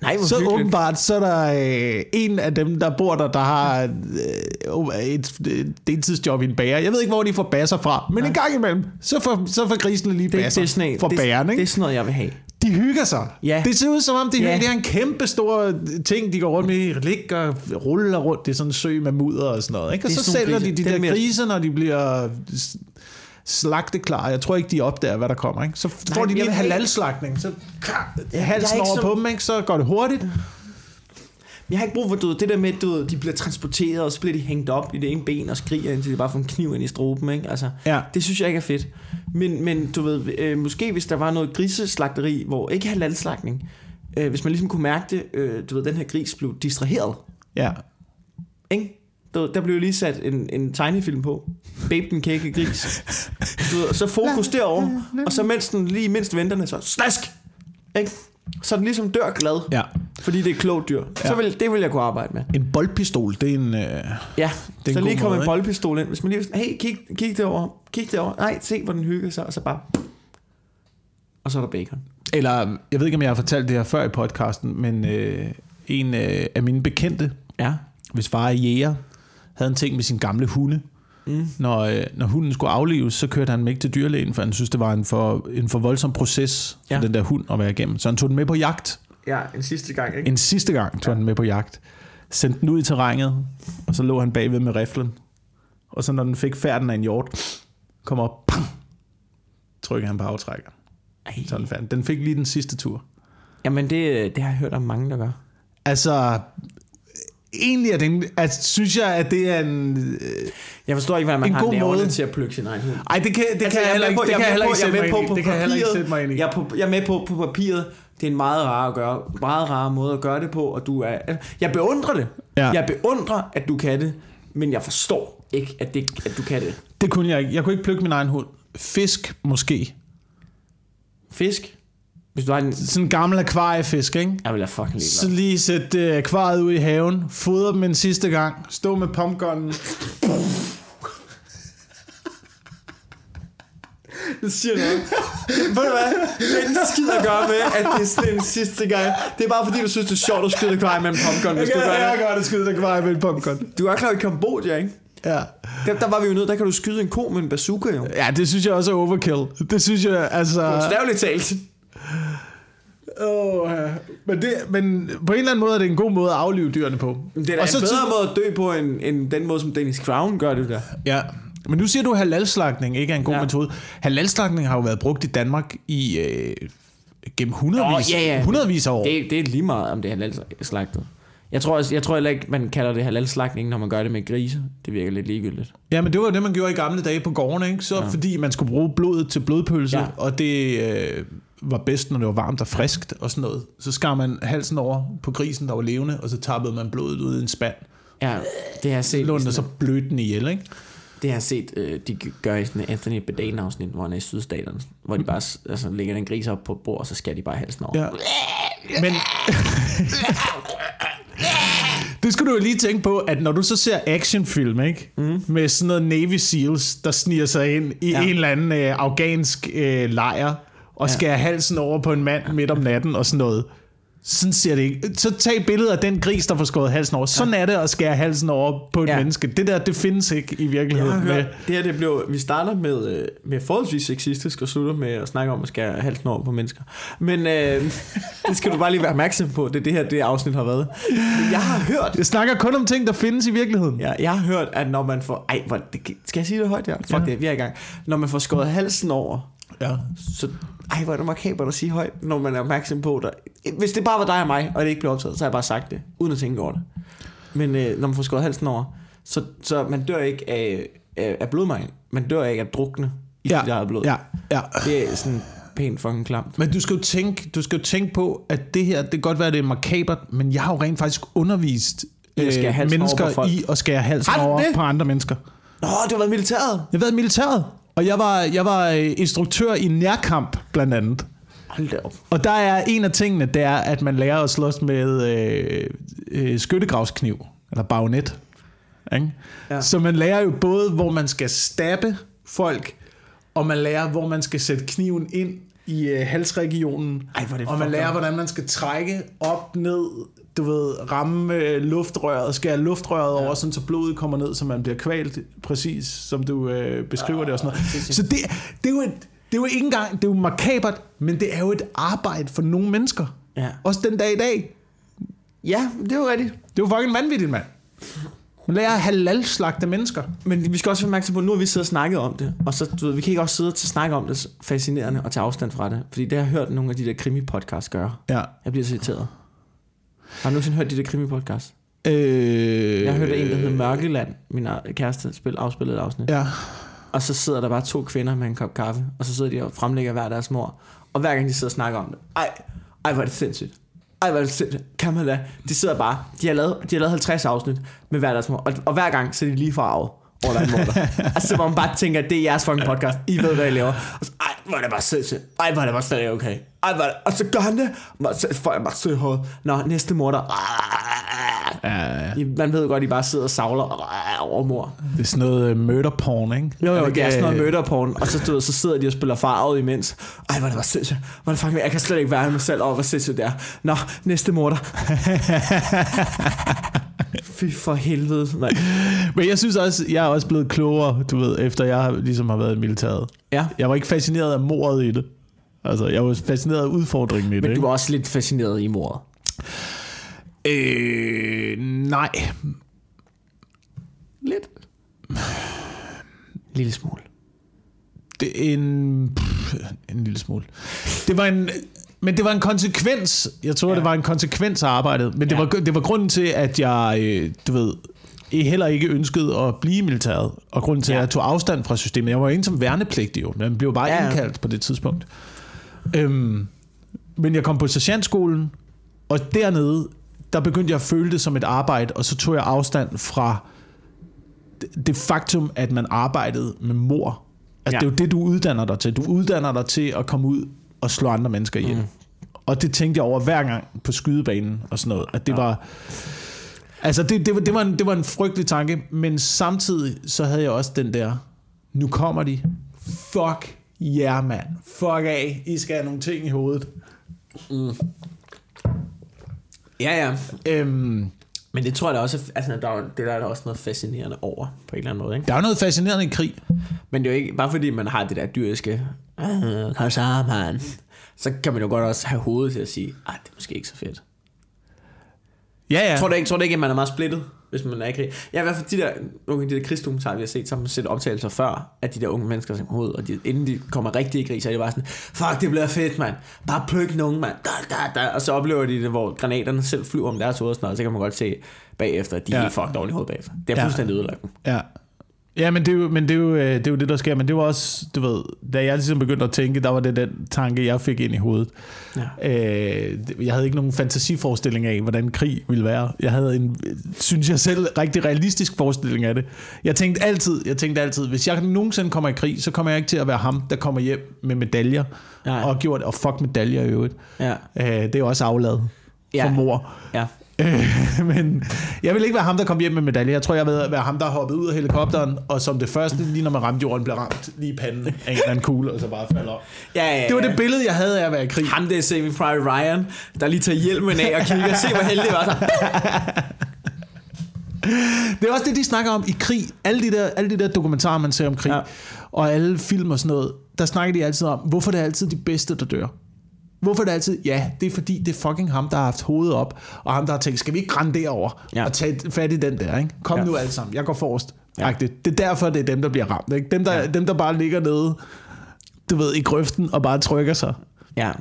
Nej, hvor så hyggeligt. Åbenbart, så er der øh, en af dem, der bor der, der har øh, et øh, deltidsjob i en bager. Jeg ved ikke, hvor de forbasser fra, men nej, en gang imellem, så får, så får grisene lige basser fra bageren. Det, det er sådan noget, jeg vil have. De hygger sig. Ja. Det ser ud som om, det, ja. det er en kæmpe stor ting, de går rundt med. De ligger og ruller rundt. Det er sådan en sø med mudder og sådan noget. Ikke? Og så sælger de de der griser, når de bliver... slagteklar. Jeg tror ikke, de opdager, hvad der kommer. Ikke? Så får nej, de lige en halalslagtning. Så halsen over på dem, ikke? Så går det hurtigt. Jeg har ikke brug for du, det der med, at de bliver transporteret, og så bliver de hængt op i det ene ben og skriger, indtil de bare får en kniv ind i struben. Ikke? Altså, ja. Det synes jeg ikke er fedt. Men, men du ved, øh, måske hvis der var noget griseslagteri, hvor ikke halalslagtning, øh, hvis man ligesom kunne mærke det, øh, du ved, den her gris blev distraheret. Ja. Ikke? Der blev lige sat en, en tegnefilm på. Babe den kække gris. Så fokus derovre. Og så mens den lige mindst venterne så slask, ikke? Så den ligesom dør glad, ja. Fordi det er klogt dyr, ja. Så vil, det vil jeg kunne arbejde med. En boldpistol, det er en øh, ja, det er så en lige kom måde, en boldpistol ind. Hvis man lige hey, kig, kig derovre. Kig derovre. Nej, se hvor den hygger sig. Og så bare. Og så er der bacon. Eller, jeg ved ikke om jeg har fortalt det her før i podcasten, men øh, en øh, af mine bekendte, ja, hvis far er jæger, havde en ting med sin gamle hunde. Mm. Når, øh, når hunden skulle aflives, så kørte han dem ikke til dyrlægen, for han synes, det var en for, en for voldsom proces for, ja, den der hund at være igennem. Så han tog den med på jagt. Ja, en sidste gang, ikke? En sidste gang tog, ja, han med på jagt. Sendte den ud i terrænet, og så lå han bagved med riflen. Og så når den fik færden af en hjort, kom op, pang, trykkede han på aftrækker. Sådan færden. Den fik lige den sidste tur. Jamen, det, det har jeg hørt om mange, der gør. Altså... Egentlig er det en, altså, synes jeg, at det er en øh, jeg forstår ikke, hvordan man har nerverne til at plukke sin egen hund. Ej, det kan, det altså, kan jeg heller ikke, det kan jeg heller ikke sætte mig ind i. Det kan jeg heller ikke sætte mig ind i. Jeg er med på, på papiret. Det er en meget rar at gøre, meget rar måde at gøre det på, og du er. Jeg beundrer det. Ja. Jeg beundrer, at du kan det, men jeg forstår ikke, at det, at du kan det. Det kunne jeg ikke. Jeg kunne ikke plukke min egen hund. Fisk måske. Fisk. Hvis du har en sådan en gammel akvariefisk, ikke? Jeg vil have fucking lige. Så lige sæt øh, akvariet ud i haven, fodre dem en sidste gang, stå med pumpgunnen. Det siger noget. Ved du hvad? Det er ikke skid at gøre med, at det er sådan en sidste gang. Det er bare fordi, du synes, det er sjovt at skyde akvarie med en pumpgun. Hvis okay, du gør jeg det. Godt at skyde akvarie med en pumpgun. Du er klar i Kambodja, ikke? Ja. Der, der var vi jo nødt, der kan du skyde en ko med en bazooka, jo. Ja, det synes jeg også er overkill. Det synes jeg, altså... Stavligt talt. Oh, ja. men, det, men på en eller anden måde er det en god måde at aflive dyrene på. Det er og en så bedre t- måde at dø på, end, end den måde, som Dennis Crown gør det der. Ja. Men nu siger du, at halalslagtning ikke er en god ja. metode. Halalslagtning har jo været brugt i Danmark i øh, gennem hundredvis, oh, ja, ja. hundredvis af år. Det, det er lige meget, om det er halalslagtet. Jeg tror, jeg, jeg tror heller ikke, man kalder det halalslagtning, når man gør det med grise. Det virker lidt ligegyldigt. Ja, men det var jo det, man gjorde i gamle dage på gårdene, ikke? Så ja. fordi man skulle bruge blodet til blodpølse, ja. og det øh, var bedst, når det var varmt og friskt og sådan noget. Så skar man halsen over på grisen, der var levende, og så tappede man blodet ud i en spand. Ja, det har jeg set. Lånede så blødt den ihjel, ikke? Det har jeg set, øh, de gør i sådan Anthony Bourdain-afsnit, hvor han er i Sydstaterne, hvor de bare altså, lægger den gris op på bord, og så skærer de bare halsen over. Ja. Men det skulle du jo lige tænke på, at når du så ser actionfilm, ikke? Mm. Med sådan noget Navy Seals, der sniger sig ind i ja. en eller anden øh, afghansk øh, lejr, og ja. skærer halsen over på en mand midt om natten og sådan noget. Sådan ser det ikke. Så tag billedet af den gris, der får skåret halsen over. Sådan er det at skære halsen over på et ja. menneske. Det der, det findes ikke i virkeligheden. Ja, det her, det blev, vi starter med, med forholdsvis sexistisk og slutter med at snakke om at skære halsen over på mennesker. Men øh, det skal du bare lige være opmærksom på. Det er det her, det afsnit har været. Jeg har hørt... Jeg snakker kun om ting, der findes i virkeligheden. Ja, jeg har hørt, at når man får... Ej, hvor, det, skal jeg sige det højt? Ja? Fuck ja. det, vi er i gang. Når man får skåret halsen over... Ja. Så, ej, hvor er det makabert at sige højt, når man er opmærksom på dig. Hvis det bare var dig og mig, og det ikke blev optaget, så har jeg bare sagt det, uden at tænke over det. Men øh, når man får skåret halsen over, så, så man dør ikke af, af, af blodmangel. Man dør ikke af drukne i ja. dit eget blod. Ja. Ja. Det er sådan pænt fucking klamt. Men du skal jo tænke, du skal jo tænke på, at det her, det kan godt være, det er makabert, men jeg har jo rent faktisk undervist øh, mennesker i at skære halsen over på andre mennesker. Nå, du har været militæret. Jeg har været militæret. Og jeg var, jeg var instruktør i nærkamp, blandt andet. Hold da op. Og der er en af tingene, det er, at man lærer at slås med øh, øh, skyttegravskniv, eller bajonet. Ikke? Ja. Så man lærer jo både, hvor man skal stabbe folk, og man lærer, hvor man skal sætte kniven ind i øh, halsregionen. Ej, hvor er det og man lærer, hvordan man skal trække op, ned, du ved, ramme øh, luftrøret, skære luftrøret ja. over, sådan, så blodet kommer ned, så man bliver kvalt, præcis som du øh, beskriver ja, det og sådan noget. Så det, det, er jo et, det er jo ikke engang, det er jo makabert, men det er jo et arbejde for nogle mennesker. Ja. Også den dag i dag. Ja, det er jo rigtigt. Det er jo fucking vanvittigt, mand. Man lærer halalslagte mennesker. Men vi skal også være opmærksom på, nu har vi siddet og snakket om det, og så, du ved, vi kan ikke også sidde og snakke om det fascinerende og tage afstand fra det, fordi det har jeg hørt nogle af de der krimi-podcasts gøre. Ja. Jeg bliver så irriteret. Har du nogensinde hørt de der krimi-podcast? Øh, jeg har hørt en, der hedder Mørkeland. Min kæreste spil, afspillede et afsnit. Ja. Og så sidder der bare to kvinder med en kop kaffe, og så sidder de og fremlægger hver deres mor. Og hver gang de sidder og snakker om det, Ej, ej hvor er det sindssygt. Ej hvor er det sindssygt. Kan man da? De sidder bare. De har lavet, de har lavet halvtreds afsnit med hver deres mor. Og, og hver gang så er de lige forarvet over deres mor. Altså så man bare tænker, det er jeres fucking podcast. I ved hvad I laver. Og så, ej hvor er det bare sindssygt. Ej hvor er det bare stadig okay. Og så gør han det. Så får jeg bare sød hoved. Nå, næste mor der. Uh, Man ved jo godt, at I bare sidder og savler over mor. Det er sådan noget uh, murderporn, ikke? Jo, jo, det er sådan noget murderporn. Og så, så sidder de og spiller farvet imens. Ej, hvor det var sindssygt. Jeg kan slet ikke være med mig selv over, hvor sindssygt det er. Nå, næste mor der. Fy for helvede. Nej. Men jeg synes også, jeg er også blevet klogere, du ved, efter jeg ligesom har været i militæret. Ja. Jeg var ikke fascineret af mordet i det. Altså, jeg var fascineret af udfordringen i det. Men du var også lidt fascineret i mordet. Øh, nej. Lidt. Lille smule. Det en en lille smule. Det var en, men det var en konsekvens. Jeg tror, ja. det var en konsekvens af arbejdet, men ja. det var det var grunden til, at jeg, du ved, heller ikke ønskede at blive militæret, og grunden til, ja. at jeg tog afstand fra systemet. Jeg var jo ikke som værnepligtig, jo. Man blev bare ja. indkaldt på det tidspunkt. Øhm, men jeg kom på sergeantskolen, og dernede, der begyndte jeg at føle det som et arbejde, og så tog jeg afstand fra det faktum, at man arbejdede med mord. Altså, ja. det er jo det, du uddanner dig til. Du uddanner dig til at komme ud og slå andre mennesker ihjel. Mm. Og det tænkte jeg over hver gang på skydebanen og sådan noget, at det var... Altså, det, det, det, var en, det var en frygtelig tanke, men samtidig så havde jeg også den der, nu kommer de, fuck jer, yeah, mand, fuck af, I skal have nogle ting i hovedet. Mm. Ja, ja. Øhm, men det tror jeg da også, altså, der er, det der er der også noget fascinerende over, på en eller anden måde, ikke? Der er jo noget fascinerende i krig. Men det er jo ikke, bare fordi man har det der dyriske, kom så, man, så kan man jo godt også have hovedet til at sige, ej, det er måske ikke så fedt. Ja, ja. Tror du ikke, tror du ikke, at man er meget splittet, hvis man er i krig? Ja, i hvert fald de der nogle af de der krigsdokumentarer, vi har set, så har man set optagelser før, at de der unge mennesker som hovedet, og de, inden de kommer rigtig i krig, så er det bare sådan, fuck, det bliver fedt, mand. Bare pløk nogen, mand. Da, da, da. Og så oplever de det, hvor granaterne selv flyver om deres hoved, og så kan man godt se bagefter, at de er ja. fucked oven i hovedet bagefter. Det er ja. fuldstændig ødelagt. Ja. Ja, men, det er, jo, men det, er jo, det er jo det, der sker. Men det var også, du ved, da jeg ligesom begyndte at tænke, der var det den tanke, jeg fik ind i hovedet. Ja. Øh, jeg havde ikke nogen fantasiforestilling af, hvordan krig ville være. Jeg havde en, synes jeg selv, rigtig realistisk forestilling af det. Jeg tænkte altid, jeg tænkte altid, hvis jeg nogensinde kommer i krig, så kommer jeg ikke til at være ham, der kommer hjem med medaljer. Nej. Og gjort, og fuck medaljer i øvrigt. Ja. Øh, det er jo også afladet ja. for mor. Ja. Men jeg vil ikke være ham, der kom hjem med medalje. Jeg tror, jeg vil være ham, der hoppede ud af helikopteren, og som det første, lige når man ramte jorden, blev ramt lige i panden af en eller anden kugle, og så bare falder op. Ja, ja, ja. Det var det billede, jeg havde af at være i krig. Ham, det er Saving Private Ryan, der lige tager hjelmen af og kigger og se, hvor heldig det var. Så. Det er også det, de snakker om i krig. Alle de der, alle de der dokumentarer, man ser om krig, ja. og alle film og sådan noget, der snakker de altid om, hvorfor det er altid de bedste, der dør. Hvorfor er det altid? Ja, det er fordi, det er fucking ham, der har haft hovedet op, og ham, der har tænkt, skal vi ikke rende derover ja. og tage fat i den der, ikke? Kom ja. nu alle sammen, jeg går forrest. Ja. Det er derfor, det er dem, der bliver ramt, ikke? Dem, der, ja. dem, der bare ligger nede, du ved, i grøften og bare trykker sig. Ja.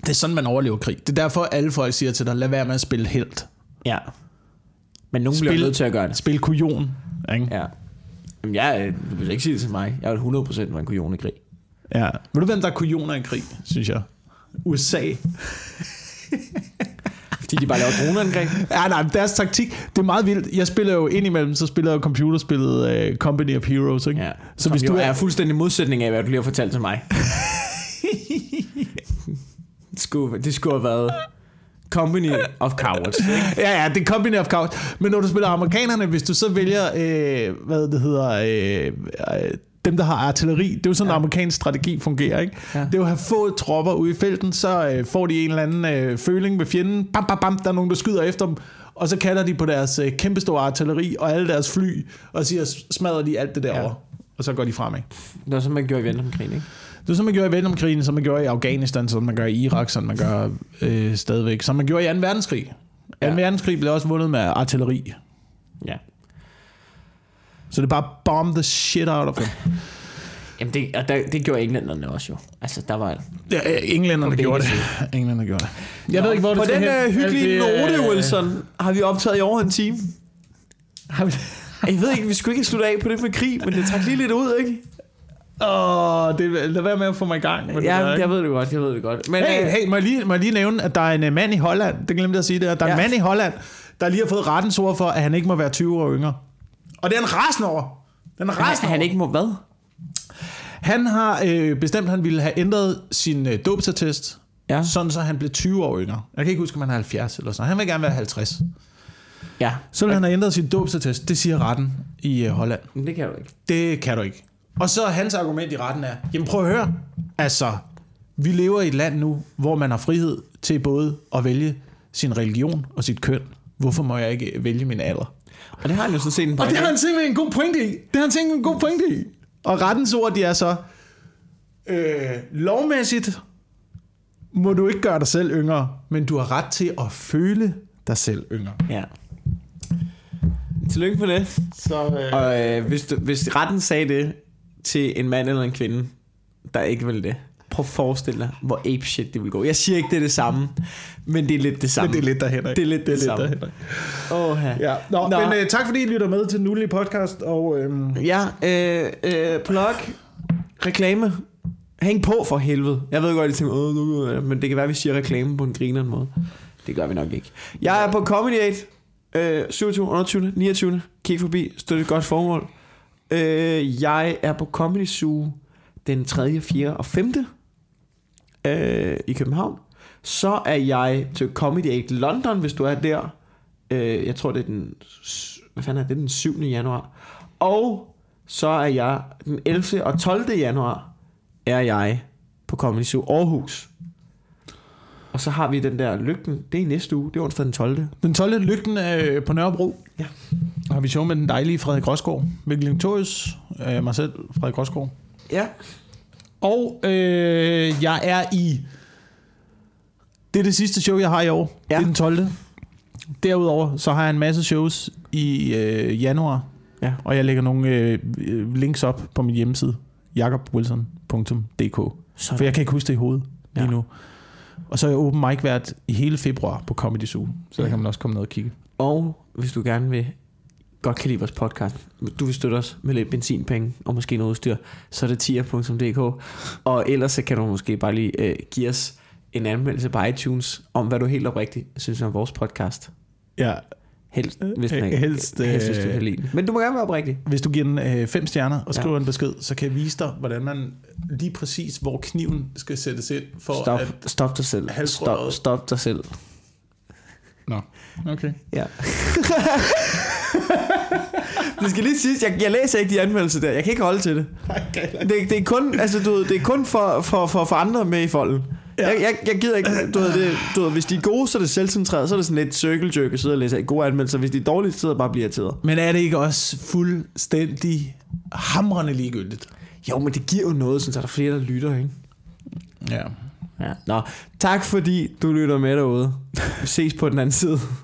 Det er sådan, man overlever krig. Det er derfor, alle folk siger til dig, lad være med at spille helt. Ja. Men nogen spil, bliver nødt til at gøre det. Spil kujon, ikke? Ja. Jamen, jeg, du vil ikke sige det til mig. Jeg er hundrede procent var en kujon i krig. Ja. Ved du, hvem der er kujoner i krig, synes jeg? U S A. Fordi de bare laver droneangreb. Ja, nej, deres taktik, det er meget vildt. Jeg spiller jo indimellem, så spiller jeg jo computerspillet uh, Company of Heroes, ikke? Ja, så hvis du er, er fuldstændig modsætning af, hvad du lige har fortalt til mig. det, skulle, det skulle have været Company of Cowards. Ja, ja, det er Company of Cowards. Men når du spiller amerikanerne, hvis du så vælger, øh, hvad det hedder... Øh, øh, dem, der har artilleri, det er jo sådan, ja. en amerikansk strategi fungerer, ikke? Ja. Det er jo at have få tropper ude i felten, så øh, får de en eller anden øh, føling med fjenden, bam, bam, bam, der er nogen, der skyder efter dem, og så kalder de på deres øh, kæmpestore artilleri og alle deres fly, og siger, smadrer de alt det derovre, ja. og så går de fremad. Det var sådan, man gjorde i Vietnamkrigen, ikke? Det var sådan, man gjorde i Vietnamkrigen, som man gjorde i Afghanistan, som man gør i Irak, som man gør øh, stadigvæk, som man gjorde i Anden verdenskrig. Ja. Anden verdenskrig blev også vundet med artilleri. Ja. Så det er bare bomb the shit out of him. Jamen det, og der, det gjorde englænderne også jo. Altså der var... Ja, englænderne gjorde det. det. Englænderne gjorde det. Jeg Nå, ved ikke, hvor det skal hen. På den uh, hyggelige note, uh, Wilson, har vi optaget i over en time. Har vi Jeg ved ikke, vi skulle ikke slutte af på det med krig, men det trak lige lidt ud, ikke? Åh, oh, lad være med at få mig i gang. Ja, det der, jeg ved det godt, jeg ved det godt. Men, hey, øh, hey må, jeg lige, må jeg lige nævne, at der er en uh, mand i Holland, det glemte jeg at sige det, der er ja. en mand i Holland, der lige har fået rettens ord for, at han ikke må være tyve år yngre. Og det er en rasende over. Den er rasende han, han ikke må hvad? Han har øh, bestemt, at han ville have ændret sin øh, dåbsattest, ja. sådan så han blev tyve år yngre. Jeg kan ikke huske, om han er halvfjerds eller sådan. Han vil gerne være halvtreds. Ja. Så vil ja. han have ændret sin dåbsattest. Det siger retten i øh, Holland. Men det kan du ikke. Det kan du ikke. Og så hans argument i retten er, jamen prøv at høre. Altså, vi lever i et land nu, hvor man har frihed til både at vælge sin religion og sit køn. Hvorfor må jeg ikke vælge min alder? Og det har han jo sådan set en par Og det har han simpelthen en god pointe i. Det har han simpelthen en god pointe i. Og rettens ord, de er så, øh, lovmæssigt må du ikke gøre dig selv yngre, men du har ret til at føle dig selv yngre. Ja. Tillykke på det. Så, øh... Og øh, hvis, du, hvis retten sagde det til en mand eller en kvinde, der ikke ville det, prøv at forestille dig, hvor apeshit det vil gå. Jeg siger ikke, det er det samme, men det er lidt det samme. Men det er lidt derhen, ikke? Det er lidt det, det, er det lidt samme. Åh, ja. Nå, Nå. Men uh, tak fordi I lytter med til den ugenlige podcast. Og, øhm... ja, øh, øh, plug, reklame. Hæng på for helvede. Jeg ved godt, at I tænker, åh, nu, øh, men det kan være, at vi siger reklame på en grineren måde. Det gør vi nok ikke. Jeg er på Comedy Aid, øh, syvogtyvende, otteogtyvende, niogtyvende Kig forbi, støt et godt formål. Øh, jeg er på Comedy Zoo den tredje, fjerde og femte Øh, i København. Så er jeg til Comedy Aid London, hvis du er der. Øh, jeg tror, det er den... Hvad fanden er det? Det er den syvende januar. Og så er jeg den ellevte og tolvte januar er jeg på Comedy Zoo Aarhus. Og så har vi den der lygten. Det er næste uge. Det er onsdag den tolvte. Den tolvte lygten øh, på Nørrebro. Ja. Og har vi show med den dejlige Frederik Råsgaard, Viggelling Toys, øh, mig selv, Frederik Råsgaard. Ja. Og øh, jeg er i... Det er det sidste show, jeg har i år. Ja. Det er den tolvte. Derudover så har jeg en masse shows i øh, januar. Ja. Og jeg lægger nogle øh, links op på min hjemmeside. jakobwilson punktum d k. Sådan. For jeg kan ikke huske det i hovedet lige ja. nu. Og så er jeg open mic vært i hele februar på Comedy Zoo. Så ja. der kan man også komme ned og kigge. Og hvis du gerne vil godt kan lide vores podcast, du vil støtte os med lidt benzinpenge og måske noget udstyr, så er det tier punktum d k. Og ellers så kan du måske bare lige øh, give os en anmeldelse på iTunes om, hvad du helt oprigtigt synes om vores podcast. Ja. Helst, hvis man ikke, helst, helst hvis du kan lide den. Men du må gerne være oprigtig. Hvis du giver den øh, fem stjerner og skriver ja. en besked, så kan jeg vise dig, hvordan man lige præcis, hvor kniven skal sættes ind for stop, at... Stop dig selv. Stop, stop dig selv. Nå, okay. Ja. Det skal lige siges, jeg, jeg læser ikke de anmeldelser der. Jeg kan ikke holde til det. Okay. Det, det er kun, altså, du ved, det er kun for, for, for, for andre med i folden. Ja. Jeg, jeg, jeg gider ikke, du ved, det, du ved, hvis de er gode, så er det selvcentreret, så er det sådan lidt cirkeljerk at sidde og læse gode anmeldelser. Hvis de er dårlige, så bare bliver irriteret. Men er det ikke også fuldstændig hamrende ligegyldigt? Jo, men det giver jo noget, så er der flere, der lytter, ikke? Ja. Ja. Nå, tak fordi du lytter med derude. Vi ses på den anden side.